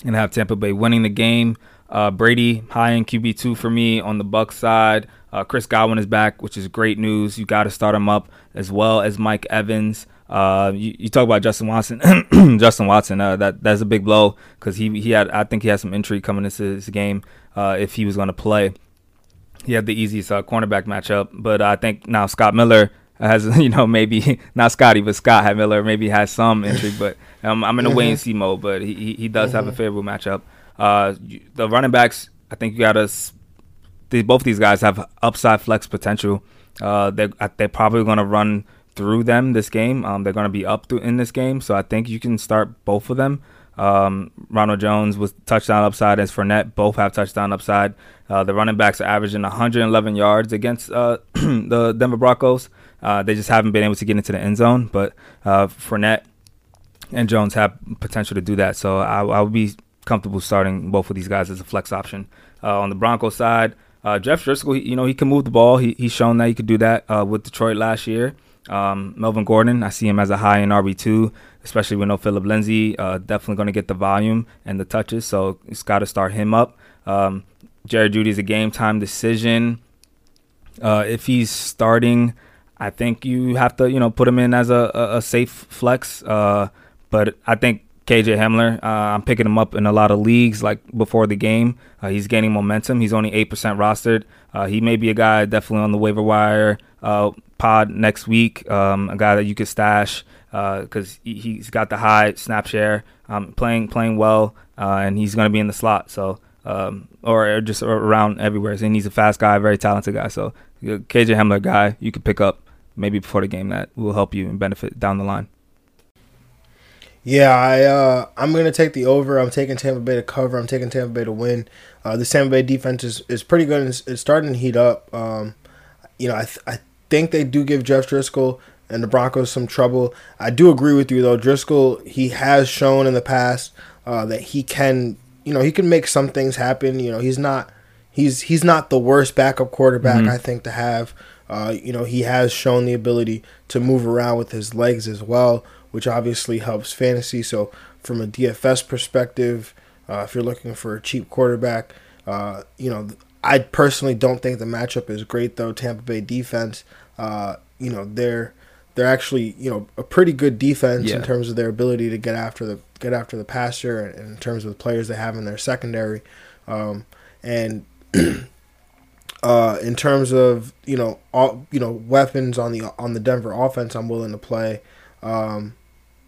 and I have Tampa Bay winning the game. Uh, Brady, high in Q B two for me on the Bucs side. Uh, Chris Godwin is back, which is great news. You got to start him up as well as Mike Evans. Uh, you, you talk about Justin Watson. Justin Watson, uh, that that's a big blow because he he had I think he had some intrigue coming into this game uh, if he was going to play. He had the easiest uh, cornerback matchup, but I think now Scott Miller has, you know, maybe not Scotty, but Scott had Miller maybe has some intrigue. But um, I'm in a mm-hmm. wait and see mode, but he he, he does mm-hmm. have a favorable matchup. Uh, the running backs, I think you got to – both these guys have upside flex potential. Uh, they're, they're probably going to run through them this game. Um, they're going to be up through in this game, so I think you can start both of them. Um, Ronald Jones with touchdown upside as Fournette. Both have touchdown upside. Uh, the running backs are averaging one hundred eleven yards against uh, the Denver Broncos. Uh, they just haven't been able to get into the end zone, but uh, Fournette and Jones have potential to do that, so I, I would be – comfortable starting both of these guys as a flex option. Uh, on the Broncos side, uh, Jeff Driscoll, he, you know, he can move the ball. He, he's shown that he could do that uh, with Detroit last year. Um, Melvin Gordon, I see him as a high in R B two, especially with no Phillip Lindsay. Uh, definitely going to get the volume and the touches, so it's got to start him up. Um, Jerry Jeudy is a game-time decision. Uh, if he's starting, I think you have to, you know, put him in as a, a, a safe flex. Uh, but I think K J Hamler, uh, I'm picking him up in a lot of leagues, like before the game. Uh, he's gaining momentum. He's only eight percent rostered. Uh, he may be a guy definitely on the waiver wire uh, pod next week, um, a guy that you could stash because uh, he, he's got the high snap share, um, playing playing well, uh, and he's going to be in the slot. So um, or just around everywhere. And he's a fast guy, very talented guy. So K J Hamler guy you could pick up maybe before the game that will help you and benefit down the line. Yeah, I, uh, I'm going to take the over. I'm taking Tampa Bay to cover. I'm taking Tampa Bay to win. Uh, the Tampa Bay defense is, is pretty good. It's, it's starting to heat up. Um, you know, I th- I think they do give Jeff Driscoll and the Broncos some trouble. I do agree with you, though. Driscoll, he has shown in the past uh, that he can, you know, he can make some things happen. You know, he's not he's he's not the worst backup quarterback, mm-hmm. I think, to have. Uh, you know, he has shown the ability to move around with his legs as well, which obviously helps fantasy. So from a D F S perspective, uh, if you're looking for a cheap quarterback, uh, you know, I personally don't think the matchup is great, though. Tampa Bay defense, uh, you know, they're they're actually, you know, a pretty good defense yeah. in terms of their ability to get after the get after the passer and, and in terms of the players they have in their secondary. Um, and Uh, in terms of, you know, all, you know, weapons on the on the Denver offense, I'm willing to play. Um,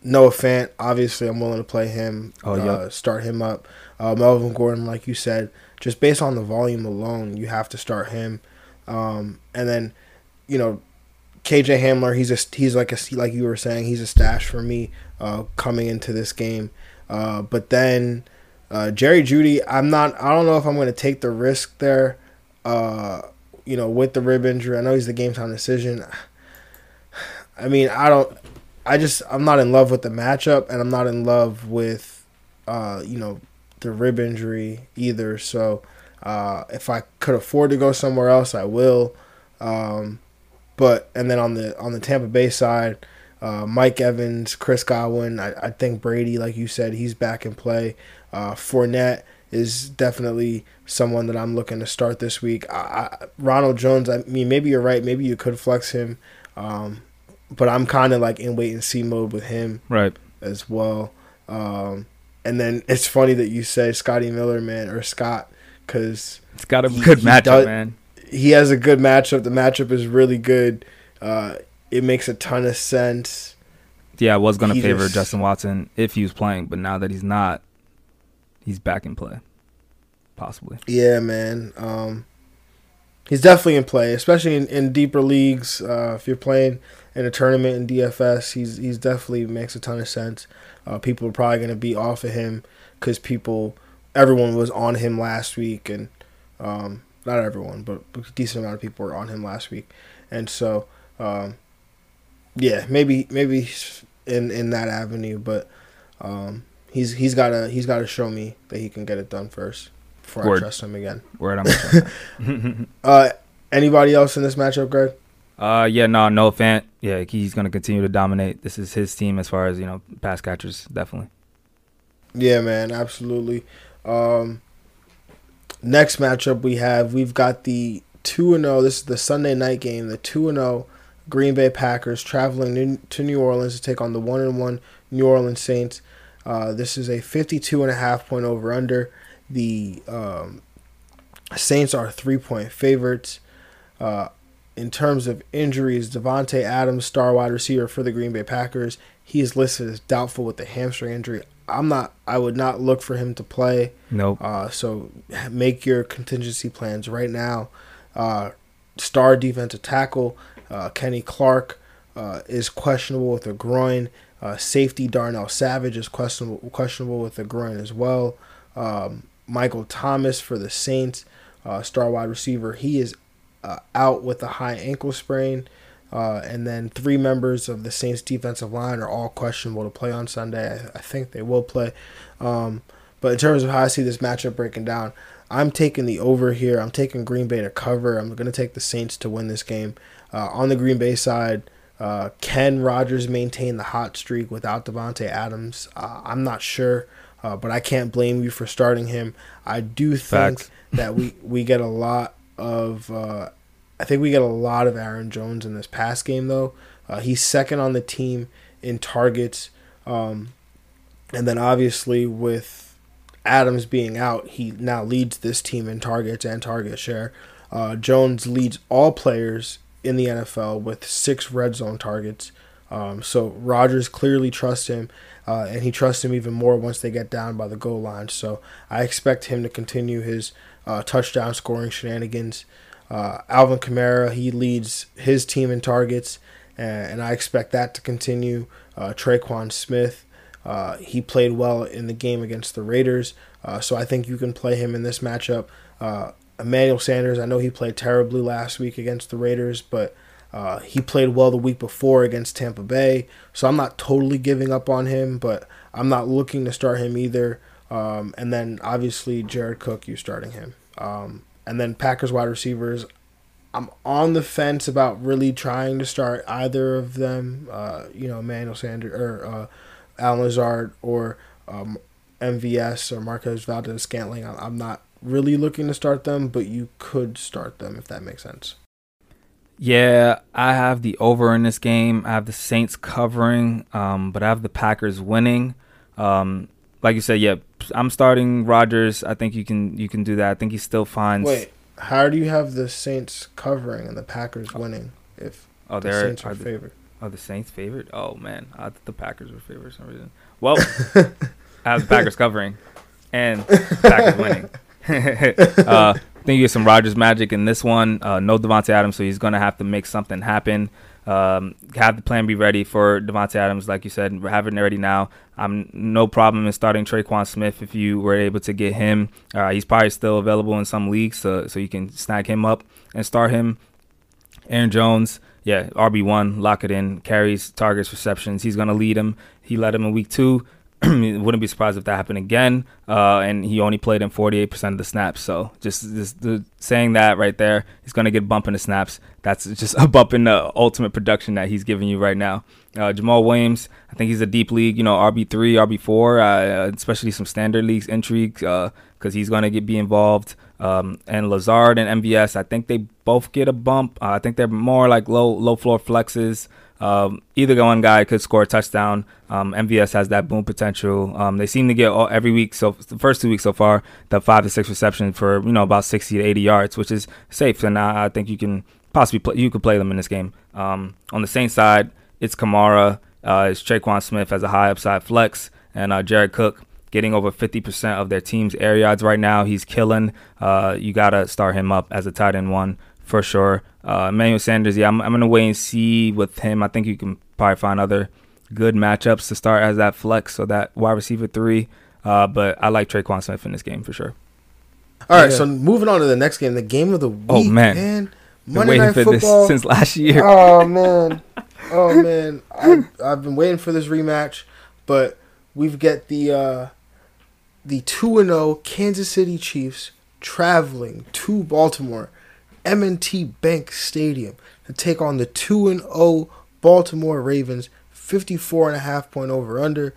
Noah Fant, obviously, I'm willing to play him. Oh, yeah. uh, start him up. Uh, Melvin Gordon, like you said, just based on the volume alone, you have to start him. Um, and then, you know, K J Hamler, he's a, he's like a like you were saying, he's a stash for me uh, coming into this game. Uh, but then uh, Jerry Jeudy, I'm not. I don't know if I'm going to take the risk there. Uh, you know, with the rib injury, I know he's the game time decision. I mean, I don't. I just I'm not in love with the matchup, and I'm not in love with, uh, you know, the rib injury either. So, uh, if I could afford to go somewhere else, I will. Um, but and then on the on the Tampa Bay side, uh, Mike Evans, Chris Godwin. I, I think Brady, like you said, he's back in play. Uh, Fournette is definitely someone that I'm looking to start this week. I, I, Ronald Jones, I mean, maybe you're right. Maybe you could flex him. Um, but I'm kind of like in wait-and-see mode with him right as well. Um, and then it's funny that you say Scotty Miller, man, or Scott, because... It's got a he, good he matchup, does, man. He has a good matchup. The matchup is really good. Uh, it makes a ton of sense. Yeah, I was going to favor just, Justin Watson if he was playing, but now that he's not, he's back in play, possibly. Yeah, man. Um, he's definitely in play, especially in, in deeper leagues. Uh, if you're playing in a tournament in D F S, he's he's definitely makes a ton of sense. Uh, people are probably going to be off of him because people, everyone was on him last week, and um, not everyone, but a decent amount of people were on him last week, and so um, yeah, maybe maybe in in that avenue, but. Um, He's he's gotta he's gotta show me that he can get it done first before Word. I trust him again. Word, I'm gonna uh, anybody else in this matchup, Greg? Uh, yeah, no, no Fant. Yeah, he's gonna continue to dominate. This is his team as far as, you know, pass catchers, definitely. Yeah, man, absolutely. Um, next matchup we have we've got the two and zero. This is the Sunday night game. The two and zero Green Bay Packers traveling to New Orleans to take on the one and one New Orleans Saints. Uh, this is a fifty-two and a half point over-under. The um, Saints are three-point favorites. Uh, in terms of injuries, Devontae Adams, star wide receiver for the Green Bay Packers, he is listed as doubtful with a hamstring injury. I'm not. I would not look for him to play. Nope. Uh, so make your contingency plans right now. Uh, star defensive tackle uh, Kenny Clark uh, is questionable with a groin. Uh, safety Darnell Savage is questionable questionable with a groin as well. Um, Michael Thomas for the Saints, uh, star wide receiver, he is uh, out with a high ankle sprain. Uh, and then three members of the Saints defensive line are all questionable to play on Sunday. I, I think they will play. Um, but in terms of how I see this matchup breaking down, I'm taking the over here. I'm taking Green Bay to cover. I'm going to take the Saints to win this game. Uh, on the Green Bay side, Uh, can Rodgers maintain the hot streak without Devontae Adams? Uh, I'm not sure, uh, but I can't blame you for starting him. I do think Facts. that we, we get a lot of uh, I think we get a lot of Aaron Jones in this pass game though. Uh, he's second on the team in targets, um, and then obviously with Adams being out, he now leads this team in targets and target share. Uh, Jones leads all players in the N F L with six red zone targets. Um, so Rodgers clearly trusts him, uh, and he trusts him even more once they get down by the goal line. So I expect him to continue his uh, touchdown scoring shenanigans. Uh, Alvin Kamara, he leads his team in targets, and, and I expect that to continue. Uh, Traquan Smith, uh, he played well in the game against the Raiders, uh, so I think you can play him in this matchup. Uh, Emmanuel Sanders, I know he played terribly last week against the Raiders, but uh, he played well the week before against Tampa Bay, so I'm not totally giving up on him, but I'm not looking to start him either. Um, and then, obviously, Jared Cook, you starting him. Um, and then Packers wide receivers, I'm on the fence about really trying to start either of them, uh, you know, Emmanuel Sanders or uh, Allen Lazard or um, M V S or Marquez Valdez-Scantling. I'm not really looking to start them, but you could start them if that makes sense. Yeah, I have the over in this game. I have the Saints covering, um, but I have the Packers winning. Um, like you said, yeah, I'm starting Rodgers. I think you can you can do that. I think he still finds. Wait, How do you have the Saints covering and the Packers winning if oh, the Saints are, are favored? The, oh, the Saints favored? Oh, man. I thought the Packers were favored for some reason. Well, I have the Packers covering and the Packers winning. uh, I think you get some Rodgers magic in this one. Uh, no Devontae Adams, so he's going to have to make something happen. Um, have the plan be ready for Devontae Adams, like you said. We're having it ready now. I'm no problem in starting Tre'Quan Smith if you were able to get him. Uh, he's probably still available in some leagues, so, so you can snag him up and start him. Aaron Jones, yeah, R B one, lock it in, carries, targets, receptions. He's going to lead him. He led him in week two. Wouldn't be surprised if that happened again, uh, and he only played in forty-eight percent of the snaps. So just, just the, saying that right there, he's going to get a bump in the snaps. That's just a bump in the ultimate production that he's giving you right now. Uh, Jamal Williams, I think he's a deep league, you know, R B three, R B four, uh, especially some standard leagues intrigue because uh, he's going to get be involved. Um, and Lazard and M V S, I think they both get a bump. Uh, I think they're more like low low floor flexes. Um, either one guy could score a touchdown. Um, M V S has that boom potential. Um, they seem to get all, every week. So the first two weeks so far, the five to six reception for you know about sixty to eighty yards, which is safe. And I, I think you can possibly play, you could play them in this game. Um, on the Saints side, it's Kamara, uh, it's Tre'Quan Smith as a high upside flex, and uh, Jared Cook getting over fifty percent of their team's air yards right now. He's killing. Uh, you gotta start him up as a tight end one. For sure. Uh, Emmanuel Sanders, yeah, I'm, I'm going to wait and see with him. I think you can probably find other good matchups to start as that flex, so that wide receiver three. Uh, but I like Tre'Quan Smith in this game for sure. All right, yeah. So moving on to the next game, the game of the week. Oh, man. man. Monday Night Football. Been waiting for this since last year. Oh, man. Oh, man. I, I've been waiting for this rematch, but we've got the uh, the two and oh Kansas City Chiefs traveling to Baltimore. M and T Bank Stadium to take on the two and oh Baltimore Ravens, fifty-four and a half point over under.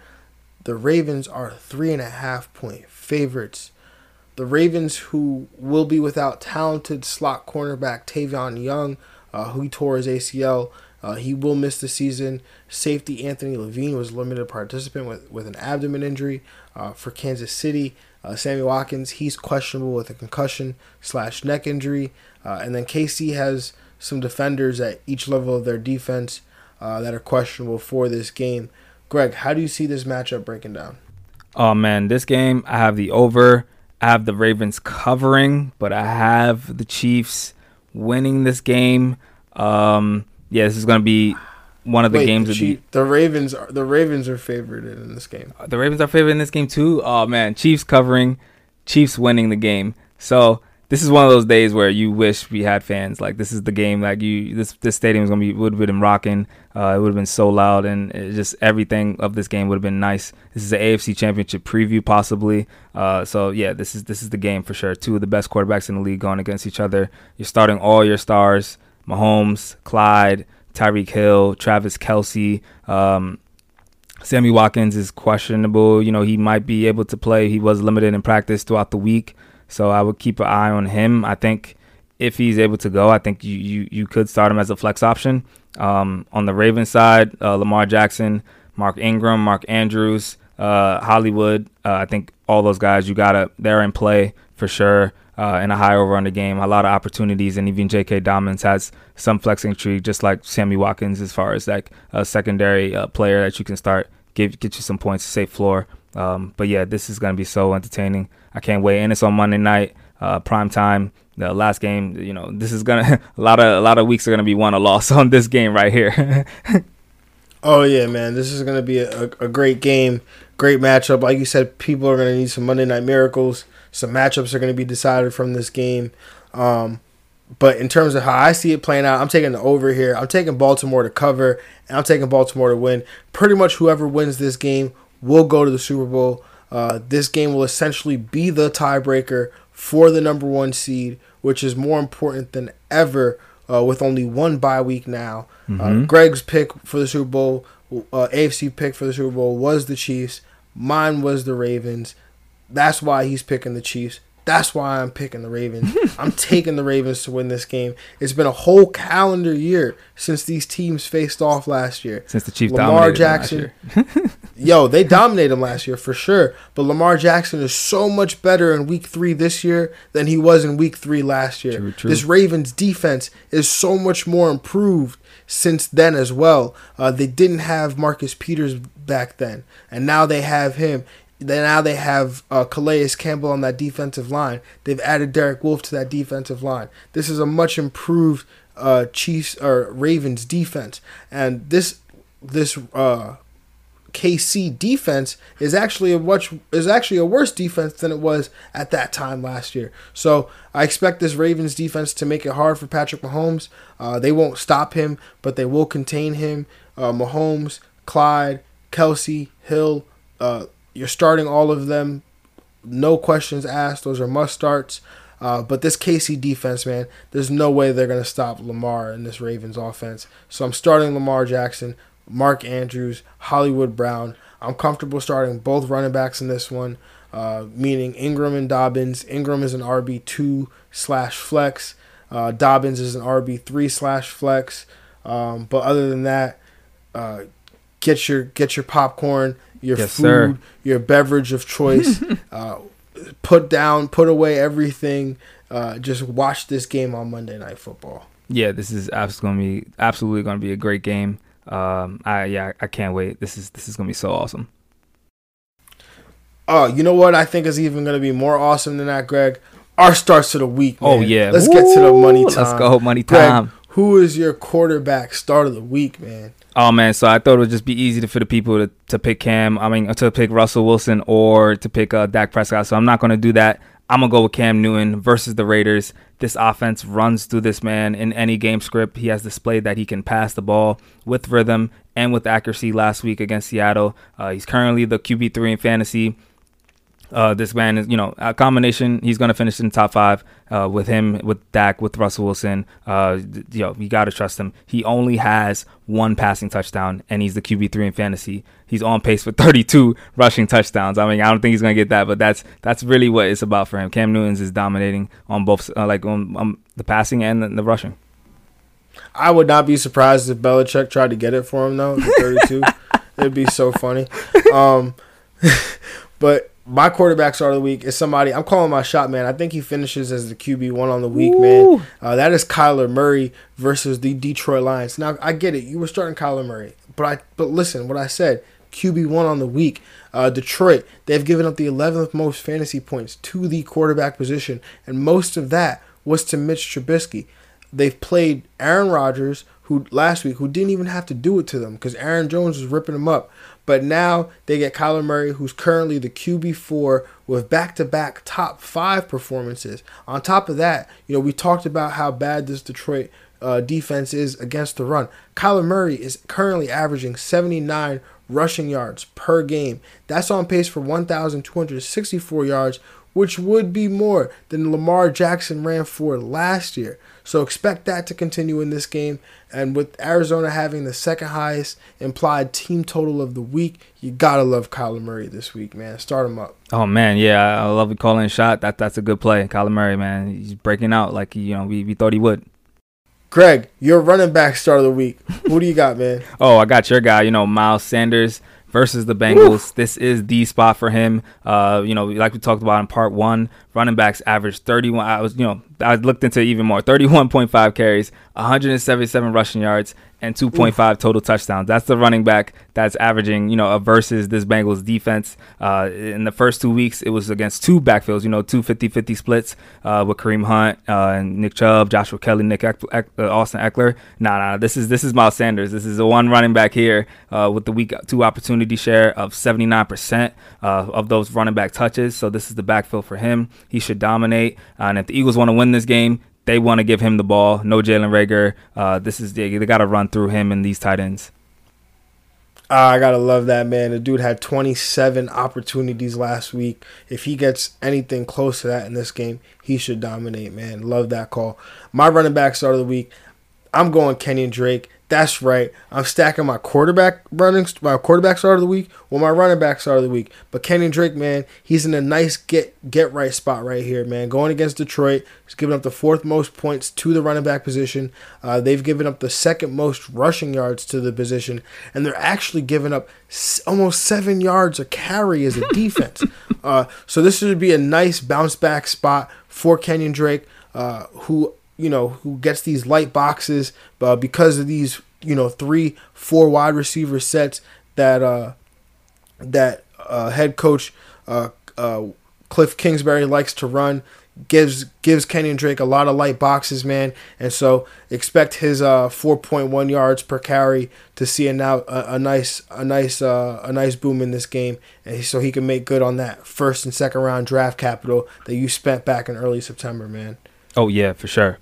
The Ravens are three and a half point favorites. The Ravens, who will be without talented slot cornerback Tavion Young, uh, who tore his A C L. Uh, he will miss the season. Safety Anthony Levine was a limited participant with, with an abdomen injury uh, for Kansas City. Uh, Sammy Watkins, he's questionable with a concussion slash neck injury. Uh, and then K C has some defenders at each level of their defense uh, that are questionable for this game. Greg, how do you see this matchup breaking down? Oh, man, this game, I have the over. I have the Ravens covering, but I have the Chiefs winning this game. Um, yeah, this is going to be one of the Wait, games the, Chief, the Ravens are the Ravens are favored in this game. The Ravens are favored in this game too. Oh man, Chiefs covering, Chiefs winning the game. So this is one of those days where you wish we had fans. Like this is the game. Like you, this this stadium is gonna be would have been rocking. Uh, it would have been so loud, and it just everything of this game would have been nice. This is the A F C Championship preview possibly. Uh, so yeah, this is this is the game for sure. Two of the best quarterbacks in the league going against each other. You're starting all your stars: Mahomes, Clyde, Tyreek Hill, Travis Kelsey. Um, Sammy Watkins is questionable. You know, he might be able to play. He was limited in practice throughout the week, so I would keep an eye on him. I think if he's able to go, I think you you, you could start him as a flex option. Um, on the Ravens side, uh, Lamar Jackson, Mark Ingram, Mark Andrews, uh, Hollywood. Uh, I think all those guys, you gotta they're in play for sure. Uh, in a high over-under game, a lot of opportunities, and even J K. Dobbins has some flex intrigue, just like Sammy Watkins, as far as like a secondary uh, player that you can start, give get you some points, safe floor. Um, but yeah, this is going to be so entertaining. I can't wait, and it's on Monday night, uh, prime time. The last game, you know, this is gonna a lot of a lot of weeks are gonna be won or lost on this game right here. Oh yeah, man, this is gonna be a, a great game, great matchup. Like you said, people are gonna need some Monday night miracles. Some matchups are going to be decided from this game. Um, but in terms of how I see it playing out, I'm taking the over here. I'm taking Baltimore to cover, and I'm taking Baltimore to win. Pretty much whoever wins this game will go to the Super Bowl. Uh, this game will essentially be the tiebreaker for the number one seed, which is more important than ever uh, with only one bye week now. Mm-hmm. Uh, Greg's pick for the Super Bowl, uh, A F C pick for the Super Bowl was the Chiefs. Mine was the Ravens. That's why he's picking the Chiefs. That's why I'm picking the Ravens. I'm taking the Ravens to win this game. It's been a whole calendar year since these teams faced off last year. Since the Chiefs Lamar dominated Jackson, last year. Yo, they dominated him last year for sure. But Lamar Jackson is so much better in week three this year than he was in week three last year. True, true. This Ravens defense is so much more improved since then as well. Uh, they didn't have Marcus Peters back then, and now they have him. Then now they have uh, Calais Campbell on that defensive line. They've added Derek Wolfe to that defensive line. This is a much improved uh, Chiefs or Ravens defense, and this this uh, K C defense is actually a much is actually a worse defense than it was at that time last year. So I expect this Ravens defense to make it hard for Patrick Mahomes. Uh, they won't stop him, but they will contain him. Uh, Mahomes, Clyde, Kelsey, Hill. Uh, You're starting all of them, no questions asked. Those are must starts. Uh, but this K C defense, man, there's no way they're gonna stop Lamar in this Ravens offense. So I'm starting Lamar Jackson, Mark Andrews, Hollywood Brown. I'm comfortable starting both running backs in this one, uh, meaning Ingram and Dobbins. Ingram is an R B two slash flex. Uh, Dobbins is an R B three slash flex. Um, but other than that, uh, get your get your popcorn. Your yes, food, sir. Your beverage of choice, uh, put down, put away everything. Uh, just watch this game on Monday Night Football. Yeah, this is absolutely absolutely going to be a great game. Um, I yeah, I can't wait. This is this is going to be so awesome. Oh, uh, you know what I think is even going to be more awesome than that, Greg? Our starts of the week, man. Oh yeah, let's Woo! Get to the money time. Let's go money time. Greg, who is your quarterback start of the week, man? Oh, man, so I thought it would just be easy to, for the people to, to pick Cam, I mean, to pick Russell Wilson or to pick uh, Dak Prescott, so I'm not going to do that. I'm going to go with Cam Newton versus the Raiders. This offense runs through this man in any game script. He has displayed that he can pass the ball with rhythm and with accuracy last week against Seattle. Uh, he's currently the Q B three in fantasy. Uh, this man is, you know, a combination. He's going to finish in the top five uh, with him, with Dak, with Russell Wilson. Uh, you know, you got to trust him. He only has one passing touchdown, and he's the Q B three in fantasy. He's on pace for thirty-two rushing touchdowns. I mean, I don't think he's going to get that, but that's that's really what it's about for him. Cam Newton's is dominating on both, uh, like on, on the passing and the, the rushing. I would not be surprised if Belichick tried to get it for him, though, thirty-two. It'd be so funny. Um, but... My quarterback start of the week is somebody I'm calling my shot, man. I think he finishes as the Q B one on the week, Ooh. man. Uh, that is Kyler Murray versus the Detroit Lions. Now, I get it. You were starting Kyler Murray. But I but listen, what I said, Q B one on the week. Uh, Detroit, they've given up the eleventh most fantasy points to the quarterback position, and most of that was to Mitch Trubisky. They've played Aaron Rodgers who last week who didn't even have to do it to them because Aaron Jones was ripping them up. But now they get Kyler Murray, who's currently the Q B four with back-to-back top five performances. On top of that, you know, we talked about how bad this Detroit uh, defense is against the run. Kyler Murray is currently averaging seventy-nine rushing yards per game. That's on pace for one thousand two hundred sixty-four yards, which would be more than Lamar Jackson ran for last year. So expect that to continue in this game. And with Arizona having the second highest implied team total of the week, you got to love Kyler Murray this week, man. Start him up. Oh, man, yeah. I love the call-in shot. That, that's a good play. Kyler Murray, man, he's breaking out like you know we, we thought he would. Greg, your running back start of the week. Who do you got, man? Oh, I got your guy, you know, Miles Sanders versus the Bengals. Oof. This is the spot for him. Uh, you know, like we talked about in part one, running backs averaged thirty-one. I was, you know, I looked into it even more. thirty-one point five carries, one hundred seventy-seven rushing yards, and two point five Oof. total touchdowns. That's the running back that's averaging, you know, versus this Bengals defense. Uh, in the first two weeks, it was against two backfields, you know, two fifty-fifty splits uh, with Kareem Hunt uh, and Nick Chubb, Joshua Kelly, Nick Eck- Eck- uh, Austin Eckler. Nah, nah, this is this is Miles Sanders. This is the one running back here uh, with the week two opportunity share of seventy-nine percent uh, of those running back touches. So this is the backfield for him. He should dominate. Uh, and if the Eagles want to win this game, they want to give him the ball. No Jalen Reagor. Uh, this is they, they got to run through him and these tight ends. Uh, I got to love that, man. The dude had twenty-seven opportunities last week. If he gets anything close to that in this game, he should dominate, man. Love that call. My running back start of the week, I'm going Kenyon Drake. That's right. I'm stacking my quarterback running, my quarterback start of the week with my running back start of the week. But Kenyon Drake, man, he's in a nice get get right spot right here, man. Going against Detroit, he's giving up the fourth most points to the running back position. Uh, they've given up the second most rushing yards to the position, and they're actually giving up almost seven yards a carry as a defense. uh, so this should be a nice bounce back spot for Kenyon Drake, uh, who. you know, who gets these light boxes uh, because of these, you know, three, four wide receiver sets that uh, that uh, head coach uh, uh, Cliff Kingsbury likes to run, gives gives Kenyon Drake a lot of light boxes, man. And so expect his uh, four point one yards per carry to see a, now, a, a nice a nice uh, a nice boom in this game, and so he can make good on that first and second round draft capital that you spent back in early September, man. Oh, yeah, for sure.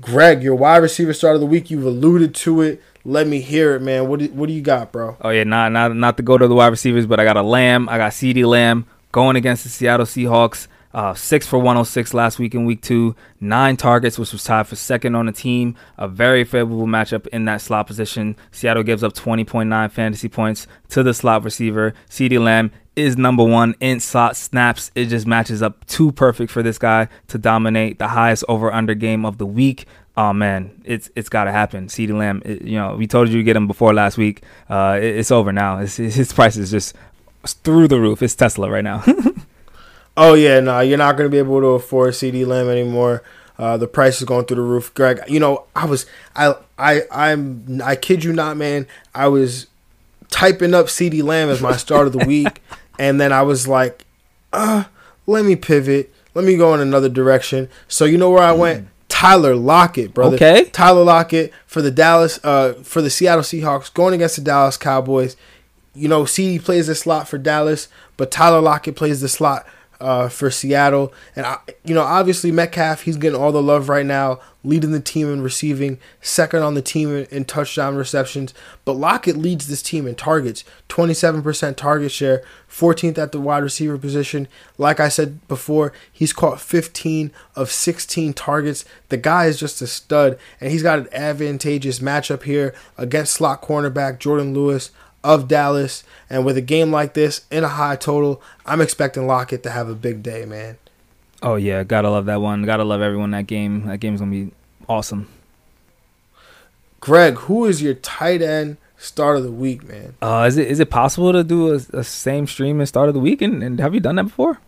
Greg, your wide receiver start of the week, you've alluded to it. Let me hear it, man. What do, what do you got, bro? Oh, yeah, nah, not, not to go to the wide receivers, but I got a Lamb. I got CeeDee Lamb going against the Seattle Seahawks. Uh, six for one oh six last week in week two. Nine targets, which was tied for second on the team. A very favorable matchup in that slot position. Seattle gives up twenty point nine fantasy points to the slot receiver. CeeDee Lamb is number one in slot snaps. It just matches up too perfect for this guy to dominate the highest over-under game of the week. Oh, man, it's it's got to happen. CeeDee Lamb, it, you know, we told you to get him before last week. Uh, it, it's over now. It's, it's, his price is just through the roof. It's Tesla right now. Oh, yeah, no, nah, you're not going to be able to afford CeeDee Lamb anymore. Uh, the price is going through the roof. Greg, you know, I was, I, I, I'm, I kid you not, man, I was typing up CeeDee Lamb as my start of the week, and then I was like, uh, let me pivot. Let me go in another direction. So you know where I went? Mm. Tyler Lockett, brother. Okay. Tyler Lockett for the Dallas, uh, for the Seattle Seahawks, going against the Dallas Cowboys. You know, CeeDee plays the slot for Dallas, but Tyler Lockett plays the slot Uh, for Seattle. And, I, you know, obviously Metcalf, he's getting all the love right now, leading the team in receiving, second on the team in, in touchdown receptions. But Lockett leads this team in targets, twenty-seven percent target share, fourteenth at the wide receiver position. Like I said before, he's caught fifteen of sixteen targets. The guy is just a stud, and he's got an advantageous matchup here against slot cornerback Jordan Lewis of Dallas, and with a game like this in a high total, I'm expecting Lockett to have a big day, man. Oh, yeah, gotta love that one. Gotta love everyone in that game. That game's gonna be awesome. Greg, who is your tight end start of the week, man? Uh, is it is it possible to do a, a same stream and start of the week? And, and have you done that before?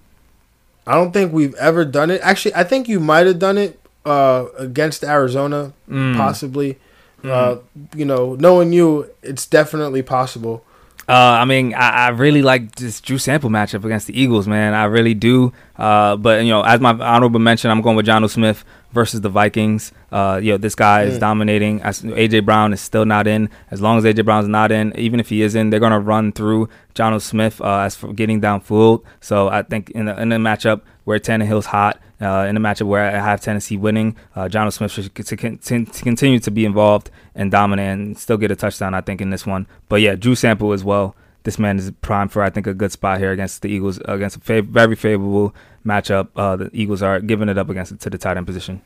I don't think we've ever done it. Actually, I think you might have done it uh, against Arizona, mm. possibly. Uh, you know, knowing you, it's definitely possible. Uh, I mean, I, I really like this Drew Sample matchup against the Eagles, man. I really do. Uh, but, you know, as my honorable mention, I'm going with Jonnu Smith versus the Vikings. Uh, you know, this guy mm. is dominating. A J. Brown is still not in. As long as A J. Brown's not in, even if he is in, they're going to run through Jonnu Smith uh, as for getting downfield. So I think in the, in the matchup where Tannehill's hot, Uh, in a matchup where I have Tennessee winning, uh, Jonnu Smith should to con- to continue to be involved and dominate and still get a touchdown, I think, in this one. But, yeah, Drew Sample as well. This man is primed for, I think, a good spot here against the Eagles, against a fav- very favorable matchup. Uh, the Eagles are giving it up against it to the tight end position.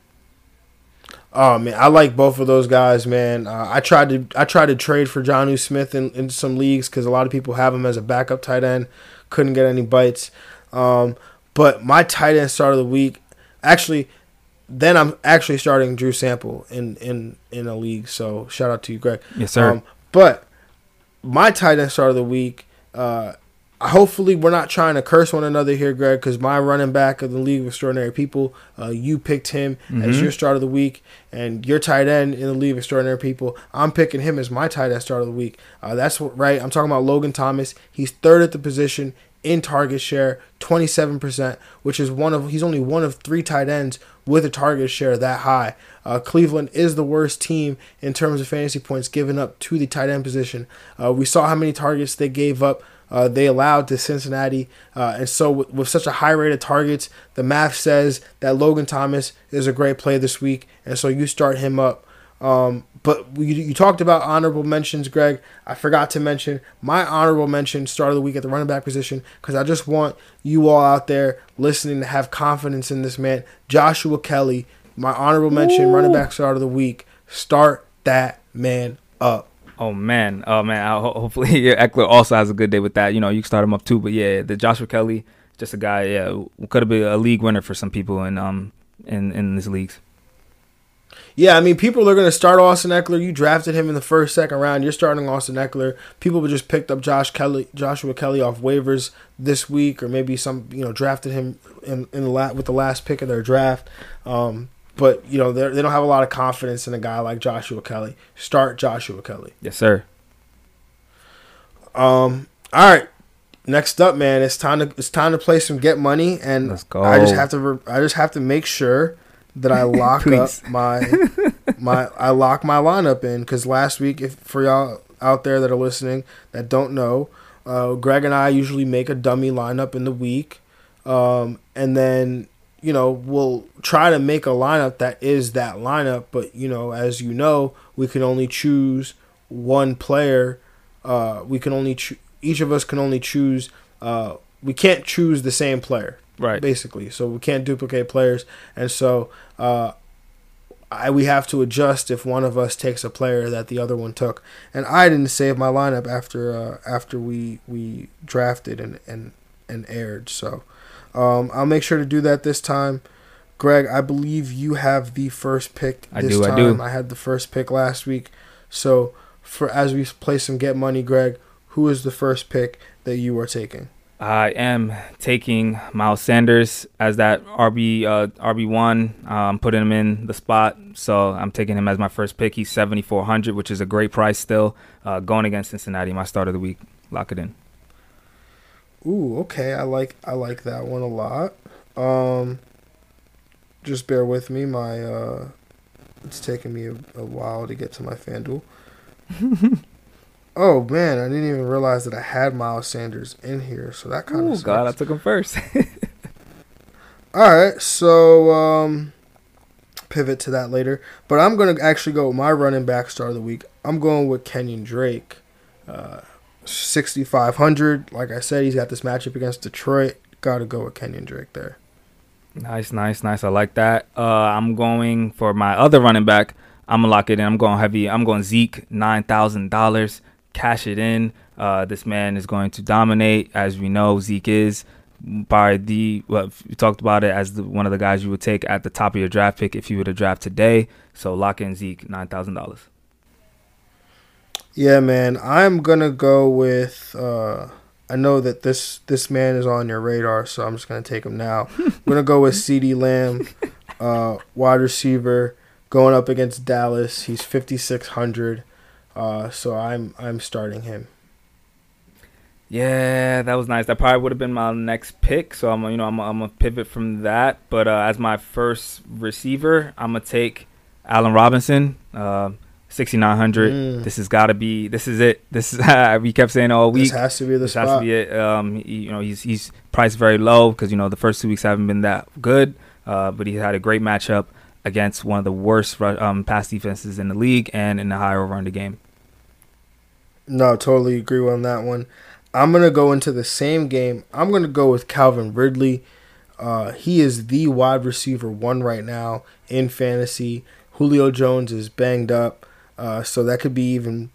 Oh, man, I like both of those guys, man. Uh, I tried to I tried to trade for Jonnu Smith in, in some leagues because a lot of people have him as a backup tight end. Couldn't get any bites. Um, but my tight end start of the week, Actually, then I'm actually starting Drew Sample in, in, in a league. So shout out to you, Greg. Yes, sir. Um, but my tight end start of the week, uh, hopefully we're not trying to curse one another here, Greg, because my running back of the League of Extraordinary People, uh, you picked him mm-hmm. as your start of the week, and your tight end in the League of Extraordinary People, I'm picking him as my tight end start of the week. Uh, that's what, right. I'm talking about Logan Thomas. He's third at the position in target share, twenty-seven percent, which is one of he's only one of three tight ends with a target share that high. Uh, Cleveland is the worst team in terms of fantasy points given up to the tight end position. Uh, we saw how many targets they gave up. Uh, they allowed to Cincinnati. Uh, and so with, with such a high rate of targets, the math says that Logan Thomas is a great play this week. And so you start him up. Um, but we, you talked about honorable mentions, Greg. I forgot to mention my honorable mention start of the week at the running back position because I just want you all out there listening to have confidence in this man. Joshua Kelly, my honorable mention Ooh. running back start of the week. Start that man up. Oh, man. Oh, man. I, hopefully yeah, Eckler also has a good day with that. You know, you can start him up too. But, yeah, the Joshua Kelly, just a guy, yeah, could have been a league winner for some people in um in, in this league. Yeah, I mean, people are going to start Austin Eckler. You drafted him in the first, second round. You're starting Austin Eckler. People just picked up Josh Kelly, Joshua Kelly off waivers this week, or maybe some, you know, drafted him in, in the la- with the last pick of their draft. Um, but, you know, they don't have a lot of confidence in a guy like Joshua Kelly. Start Joshua Kelly. Yes, sir. Um. All right. Next up, man, it's time to it's time to play some Get Money, and Let's go. I just have to re- I just have to make sure that I lock up my my I lock my lineup in, because last week, if for y'all out there that are listening that don't know, uh, Greg and I usually make a dummy lineup in the week, um, and then you know we'll try to make a lineup that is that lineup. But you know, as you know, we can only choose one player. Uh, we can only cho- each of us can only choose. Uh, we can't choose the same player. Right. Basically. So we can't duplicate players. And so uh, I we have to adjust if one of us takes a player that the other one took. And I didn't save my lineup after uh, after we we drafted and, and, and aired. So um, I'll make sure to do that this time. Greg, I believe you have the first pick this I do, time. I do. I had the first pick last week. So for as we play some Get Money, Greg, who is the first pick that you are taking? I am taking Miles Sanders as that R B one, um, putting him in the spot. So I'm taking him as my first pick. He's seventy-four hundred, which is a great price still. Uh, going against Cincinnati, my start of the week. Lock it in. Ooh, okay. I like I like that one a lot. Um, just bear with me. My uh, it's taking me a, a while to get to my FanDuel. Oh, man, I didn't even realize that I had Miles Sanders in here, so that kind of sucks. Oh, God, I took him first. All right, so um, pivot to that later. But I'm going to actually go with my running back start of the week. I'm going with Kenyon Drake, uh, sixty-five hundred. Like I said, he's got this matchup against Detroit. Got to go with Kenyon Drake there. Nice, nice, nice. I like that. Uh, I'm going for my other running back. I'm going to lock it in. I'm going heavy. I'm going Zeke, nine thousand dollars. Cash it in. Uh, this man is going to dominate, as we know Zeke is. By the well, we talked about it as the, one of the guys you would take at the top of your draft pick if you were to draft today. So lock in Zeke, nine thousand dollars. Yeah, man, I'm gonna go with. Uh, I know that this this man is on your radar, so I'm just gonna take him now. I'm gonna go with CeeDee Lamb, uh, wide receiver, going up against Dallas. He's fifty-six hundred. Uh, so I'm I'm starting him. Yeah, that was nice. That probably would have been my next pick. So I'm you know I'm I'm gonna pivot from that. But uh, as my first receiver, I'm gonna take Allen Robinson, uh, sixty-nine hundred. Mm. This has got to be. This is it. This is we kept saying all week. This has to be the this spot. Has to be it. Um, he, you know he's he's priced very low because you know the first two weeks haven't been that good. Uh, but he had a great matchup against one of the worst um pass defenses in the league and in the higher over under game. No, totally agree on that one. I'm going to go into the same game. I'm going to go with Calvin Ridley. Uh, he is the wide receiver one right now in fantasy. Julio Jones is banged up, uh, so that could be even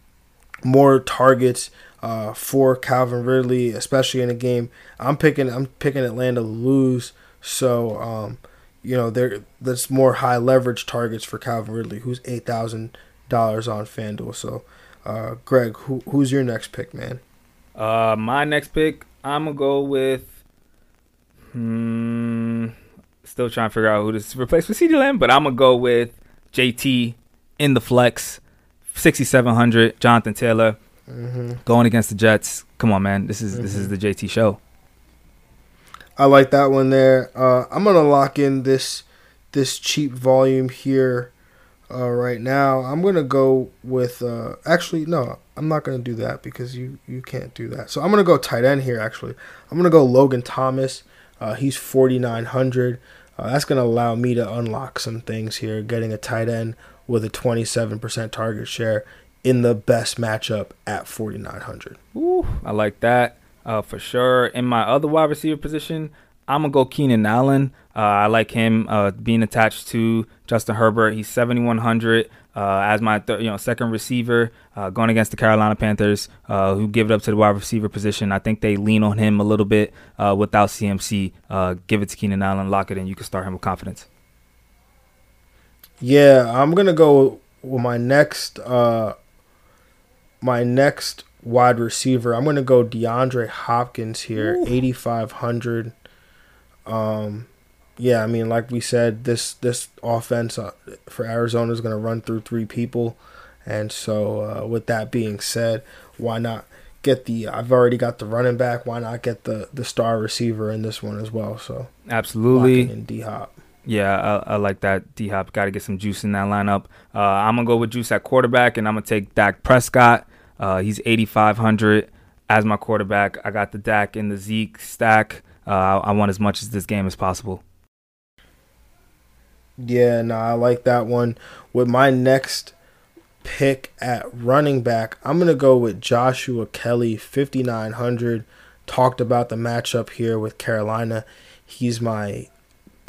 more targets uh, for Calvin Ridley, especially in a game. I'm picking I'm picking Atlanta to lose, so um, you know there that's more high leverage targets for Calvin Ridley, who's eight thousand dollars on FanDuel, so... Uh, Greg, who who's your next pick, man? Uh, my next pick, I'm gonna go with. Hmm, still trying to figure out who to replace with CeeDee Lamb, but I'm gonna go with J T in the flex, sixty-seven hundred. Jonathan Taylor, mm-hmm. going against the Jets. Come on, man, this is mm-hmm. this is the J T show. I like that one there. Uh, I'm gonna lock in this this cheap volume here. Uh, right now, I'm going to go with uh, – actually, no, I'm not going to do that because you, you can't do that. So I'm going to go tight end here, actually. I'm going to go Logan Thomas. Uh, he's forty-nine hundred. Uh, that's going to allow me to unlock some things here, getting a tight end with a twenty-seven percent target share in the best matchup at forty-nine hundred. Ooh, I like that uh, for sure. In my other wide receiver position, I'm going to go Keenan Allen. Uh, I like him uh, being attached to Justin Herbert. He's seventy-one hundred. uh, as my th- you know second receiver uh, going against the Carolina Panthers, uh, who give it up to the wide receiver position. I think they lean on him a little bit uh, without C M C. Uh, give it to Keenan Allen, Lockett, and you can start him with confidence. Yeah, I'm gonna go with my next uh, my next wide receiver. I'm gonna go DeAndre Hopkins here, eighty-five hundred. Um, yeah, I mean, like we said, this this offense uh, for Arizona is gonna run through three people, and so uh, with that being said, why not get the? I've already got the running back. Why not get the the star receiver in this one as well? So absolutely, and D Hop. Yeah, I, I like that. D-Hop got to get some juice in that lineup. Uh, I'm going to go with juice at quarterback, and I'm going to take Dak Prescott. Uh, he's eighty-five hundred as my quarterback. I got the Dak and the Zeke stack. Uh, I, I want as much as this game as possible. Yeah, no, I like that one. With my next pick at running back, I'm going to go with Joshua Kelly, fifty-nine hundred. Talked about the matchup here with Carolina. He's my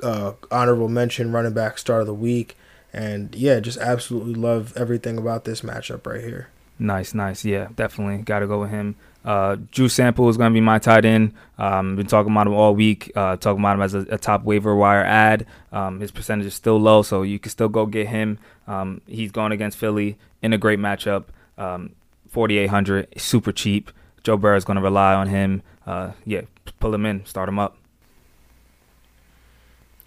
Uh, honorable mention running back start of the week, and yeah, just absolutely love everything about this matchup right here. Nice nice Yeah, definitely gotta go with him. uh Drew Sample is gonna be my tight end. Um been talking about him all week, uh talking about him as a, a top waiver wire ad. Um his percentage is still low, so you can still go get him. Um he's going against Philly in a great matchup. um forty-eight hundred, super cheap. Joe Burrow is going to rely on him. Uh yeah, pull him in, start him up.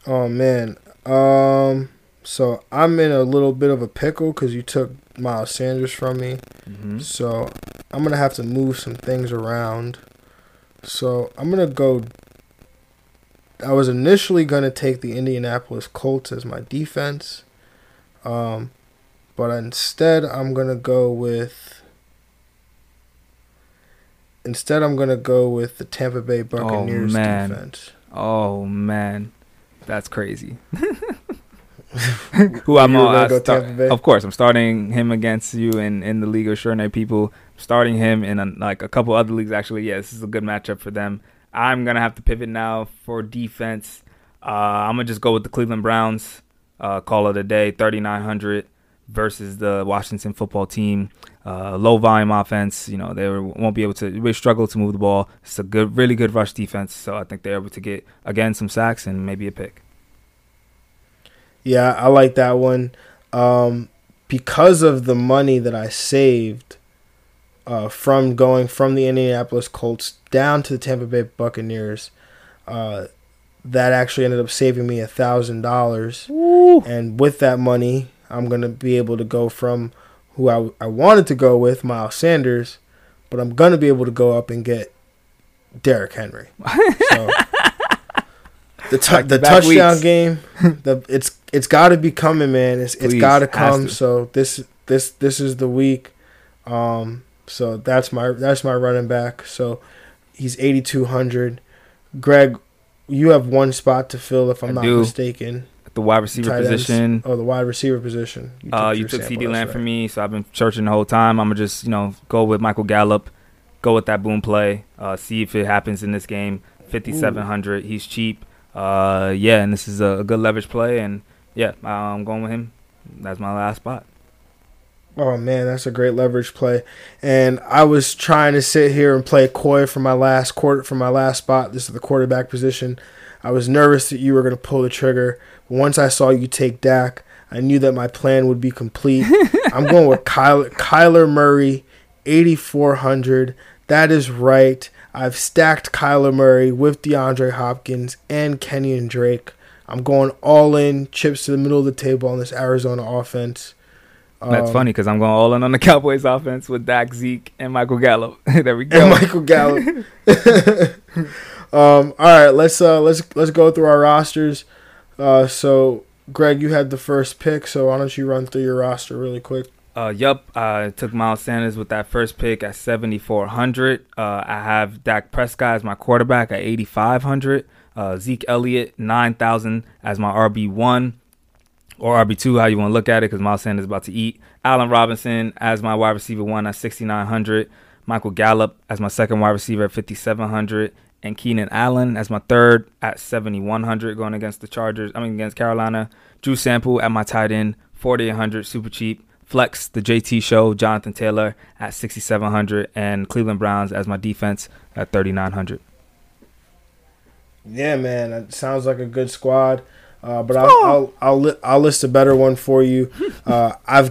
Oh, man. Um, so I'm in a little bit of a pickle because you took Miles Sanders from me. Mm-hmm. So I'm going to have to move some things around. So I'm going to go. I was initially going to take the Indianapolis Colts as my defense. Um, but instead, I'm going to go with. Instead, I'm going to go with the Tampa Bay Buccaneers oh, man. defense. Oh, man. That's crazy. Who I'm all, I start, of course, I'm starting him against you in, in the League of Extraordinary People. I'm starting him in a, like a couple other leagues, actually. Yeah, this is a good matchup for them. I'm going to have to pivot now for defense. Uh, I'm going to just go with the Cleveland Browns. Uh, call it a day, thirty-nine hundred versus the Washington football team. Uh, low volume offense. You know, they won't be able to, they really struggle to move the ball. It's a good, really good rush defense. So I think they're able to get, again, some sacks and maybe a pick. Yeah, I like that one. Um, because of the money that I saved uh, from going from the Indianapolis Colts down to the Tampa Bay Buccaneers, uh, that actually ended up saving me one thousand dollars. Woo. And with that money, I'm going to be able to go from who I, I wanted to go with, Miles Sanders, but I'm going to be able to go up and get Derrick Henry. So, the t- the touchdown weeks. game, the it's it's got to be coming, man. It's Please, it's got to come. So this this this is the week. Um, so that's my that's my running back. So he's eighty-two hundred. Greg, you have one spot to fill, if I'm I not do. mistaken. The wide receiver tight position. Oh, the wide receiver position. You took, uh, you took C D Lamb for me, so I've been searching the whole time. I'm going to just, you know, go with Michael Gallup, go with that boom play, uh, see if it happens in this game. fifty-seven hundred. He's cheap. Uh, yeah, and this is a good leverage play, and, yeah, I'm going with him. That's my last spot. Oh, man, that's a great leverage play. And I was trying to sit here and play coy for my last quarter, for my last spot. This is the quarterback position. I was nervous that you were going to pull the trigger. Once I saw you take Dak, I knew that my plan would be complete. I'm going with Kyler, Kyler Murray, eighty-four hundred. That is right. I've stacked Kyler Murray with DeAndre Hopkins and Kenyon Drake. I'm going all in, chips to the middle of the table on this Arizona offense. Um, That's funny because I'm going all in on the Cowboys offense with Dak, Zeke, and Michael Gallup. There we go. And Michael Gallup. Um, all right, let's uh, let's let's go through our rosters. Uh, so, Greg, you had the first pick, so why don't you run through your roster really quick? Uh, yep, I took Miles Sanders with that first pick at seventy-four hundred. Uh, I have Dak Prescott as my quarterback at eighty-five hundred. Uh, Zeke Elliott, nine thousand as my R B one or R B two, how you want to look at it, because Miles Sanders is about to eat. Allen Robinson as my wide receiver one at sixty-nine hundred. Michael Gallup as my second wide receiver at fifty-seven hundred. And Keenan Allen as my third at seventy-one hundred going against the Chargers. I mean, against Carolina. Drew Sample at my tight end, forty-eight hundred, super cheap. Flex, the J T Show, Jonathan Taylor at sixty-seven hundred, and Cleveland Browns as my defense at thirty-nine hundred. Yeah, man, it sounds like a good squad. Uh, but I'll I'll I'll, li- I'll list a better one for you. Uh, I've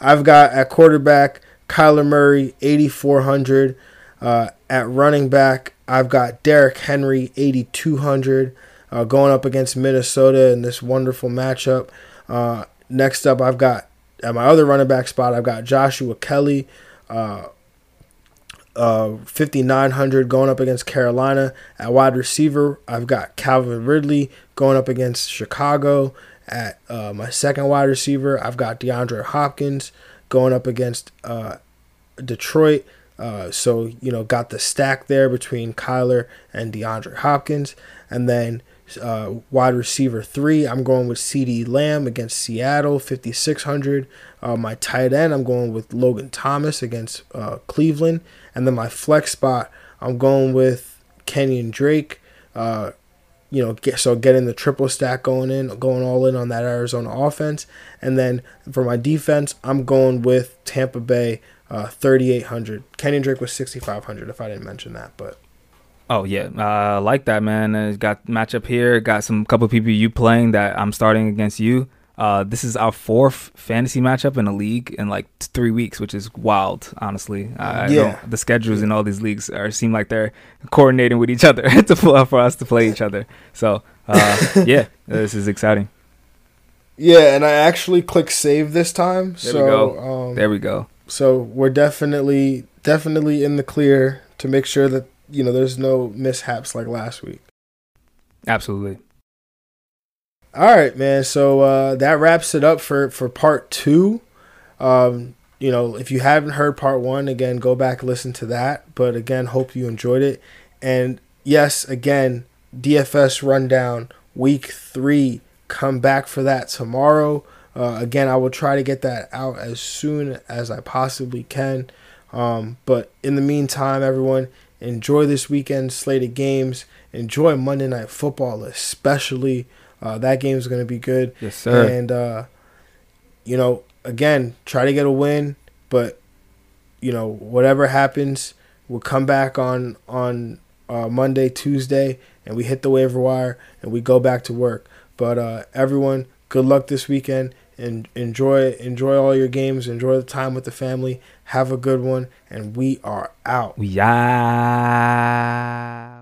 I've got at quarterback Kyler Murray eighty-four hundred. Uh, at running back I've got Derrick Henry eighty-two hundred, uh, going up against Minnesota in this wonderful matchup. Uh, next up I've got at my other running back spot I've got Joshua Kelly, uh, uh, fifty-nine hundred, going up against Carolina. At wide receiver I've got Calvin Ridley going up against Chicago. At uh, my second wide receiver I've got DeAndre Hopkins going up against uh, Detroit. Uh, so, you know, got the stack there between Kyler and DeAndre Hopkins. And then uh, wide receiver three, I'm going with CeeDee Lamb against Seattle, fifty-six hundred. Uh, my tight end, I'm going with Logan Thomas against uh, Cleveland. And then my flex spot, I'm going with Kenyon Drake. Uh, you know, get, so getting the triple stack going in, going all in on that Arizona offense. And then for my defense, I'm going with Tampa Bay. Uh, thirty-eight hundred. Kenyon Drake was sixty-five hundred, if I didn't mention that. But oh, yeah. I uh, like that, man. Uh, got matchup here. Got some couple people you playing that I'm starting against you. Uh, this is our fourth fantasy matchup in a league in like three weeks, which is wild, honestly. I, yeah. I the schedules in all these leagues are seem like they're coordinating with each other to, for us to play each other. So, uh, yeah, this is exciting. Yeah, and I actually clicked save this time. There so, we go. Um, there we go. So we're definitely, definitely in the clear to make sure that, you know, there's no mishaps like last week. Absolutely. All right, man. So uh, that wraps it up for, for part two. Um, you know, if you haven't heard part one, again, go back, listen to that. But again, hope you enjoyed it. And yes, again, D F S rundown week three. Come back for that tomorrow. Uh, again, I will try to get that out as soon as I possibly can. Um, but in the meantime, everyone, enjoy this weekend's slate of games. Enjoy Monday Night Football especially. Uh, that game is going to be good. Yes, sir. And, uh, you know, again, try to get a win. But, you know, whatever happens, we'll come back on, on uh, Monday, Tuesday, and we hit the waiver wire and we go back to work. But uh, everyone, good luck this weekend. And enjoy enjoy all your games. Enjoy the time with the family. Have a good one. And we are out. We are.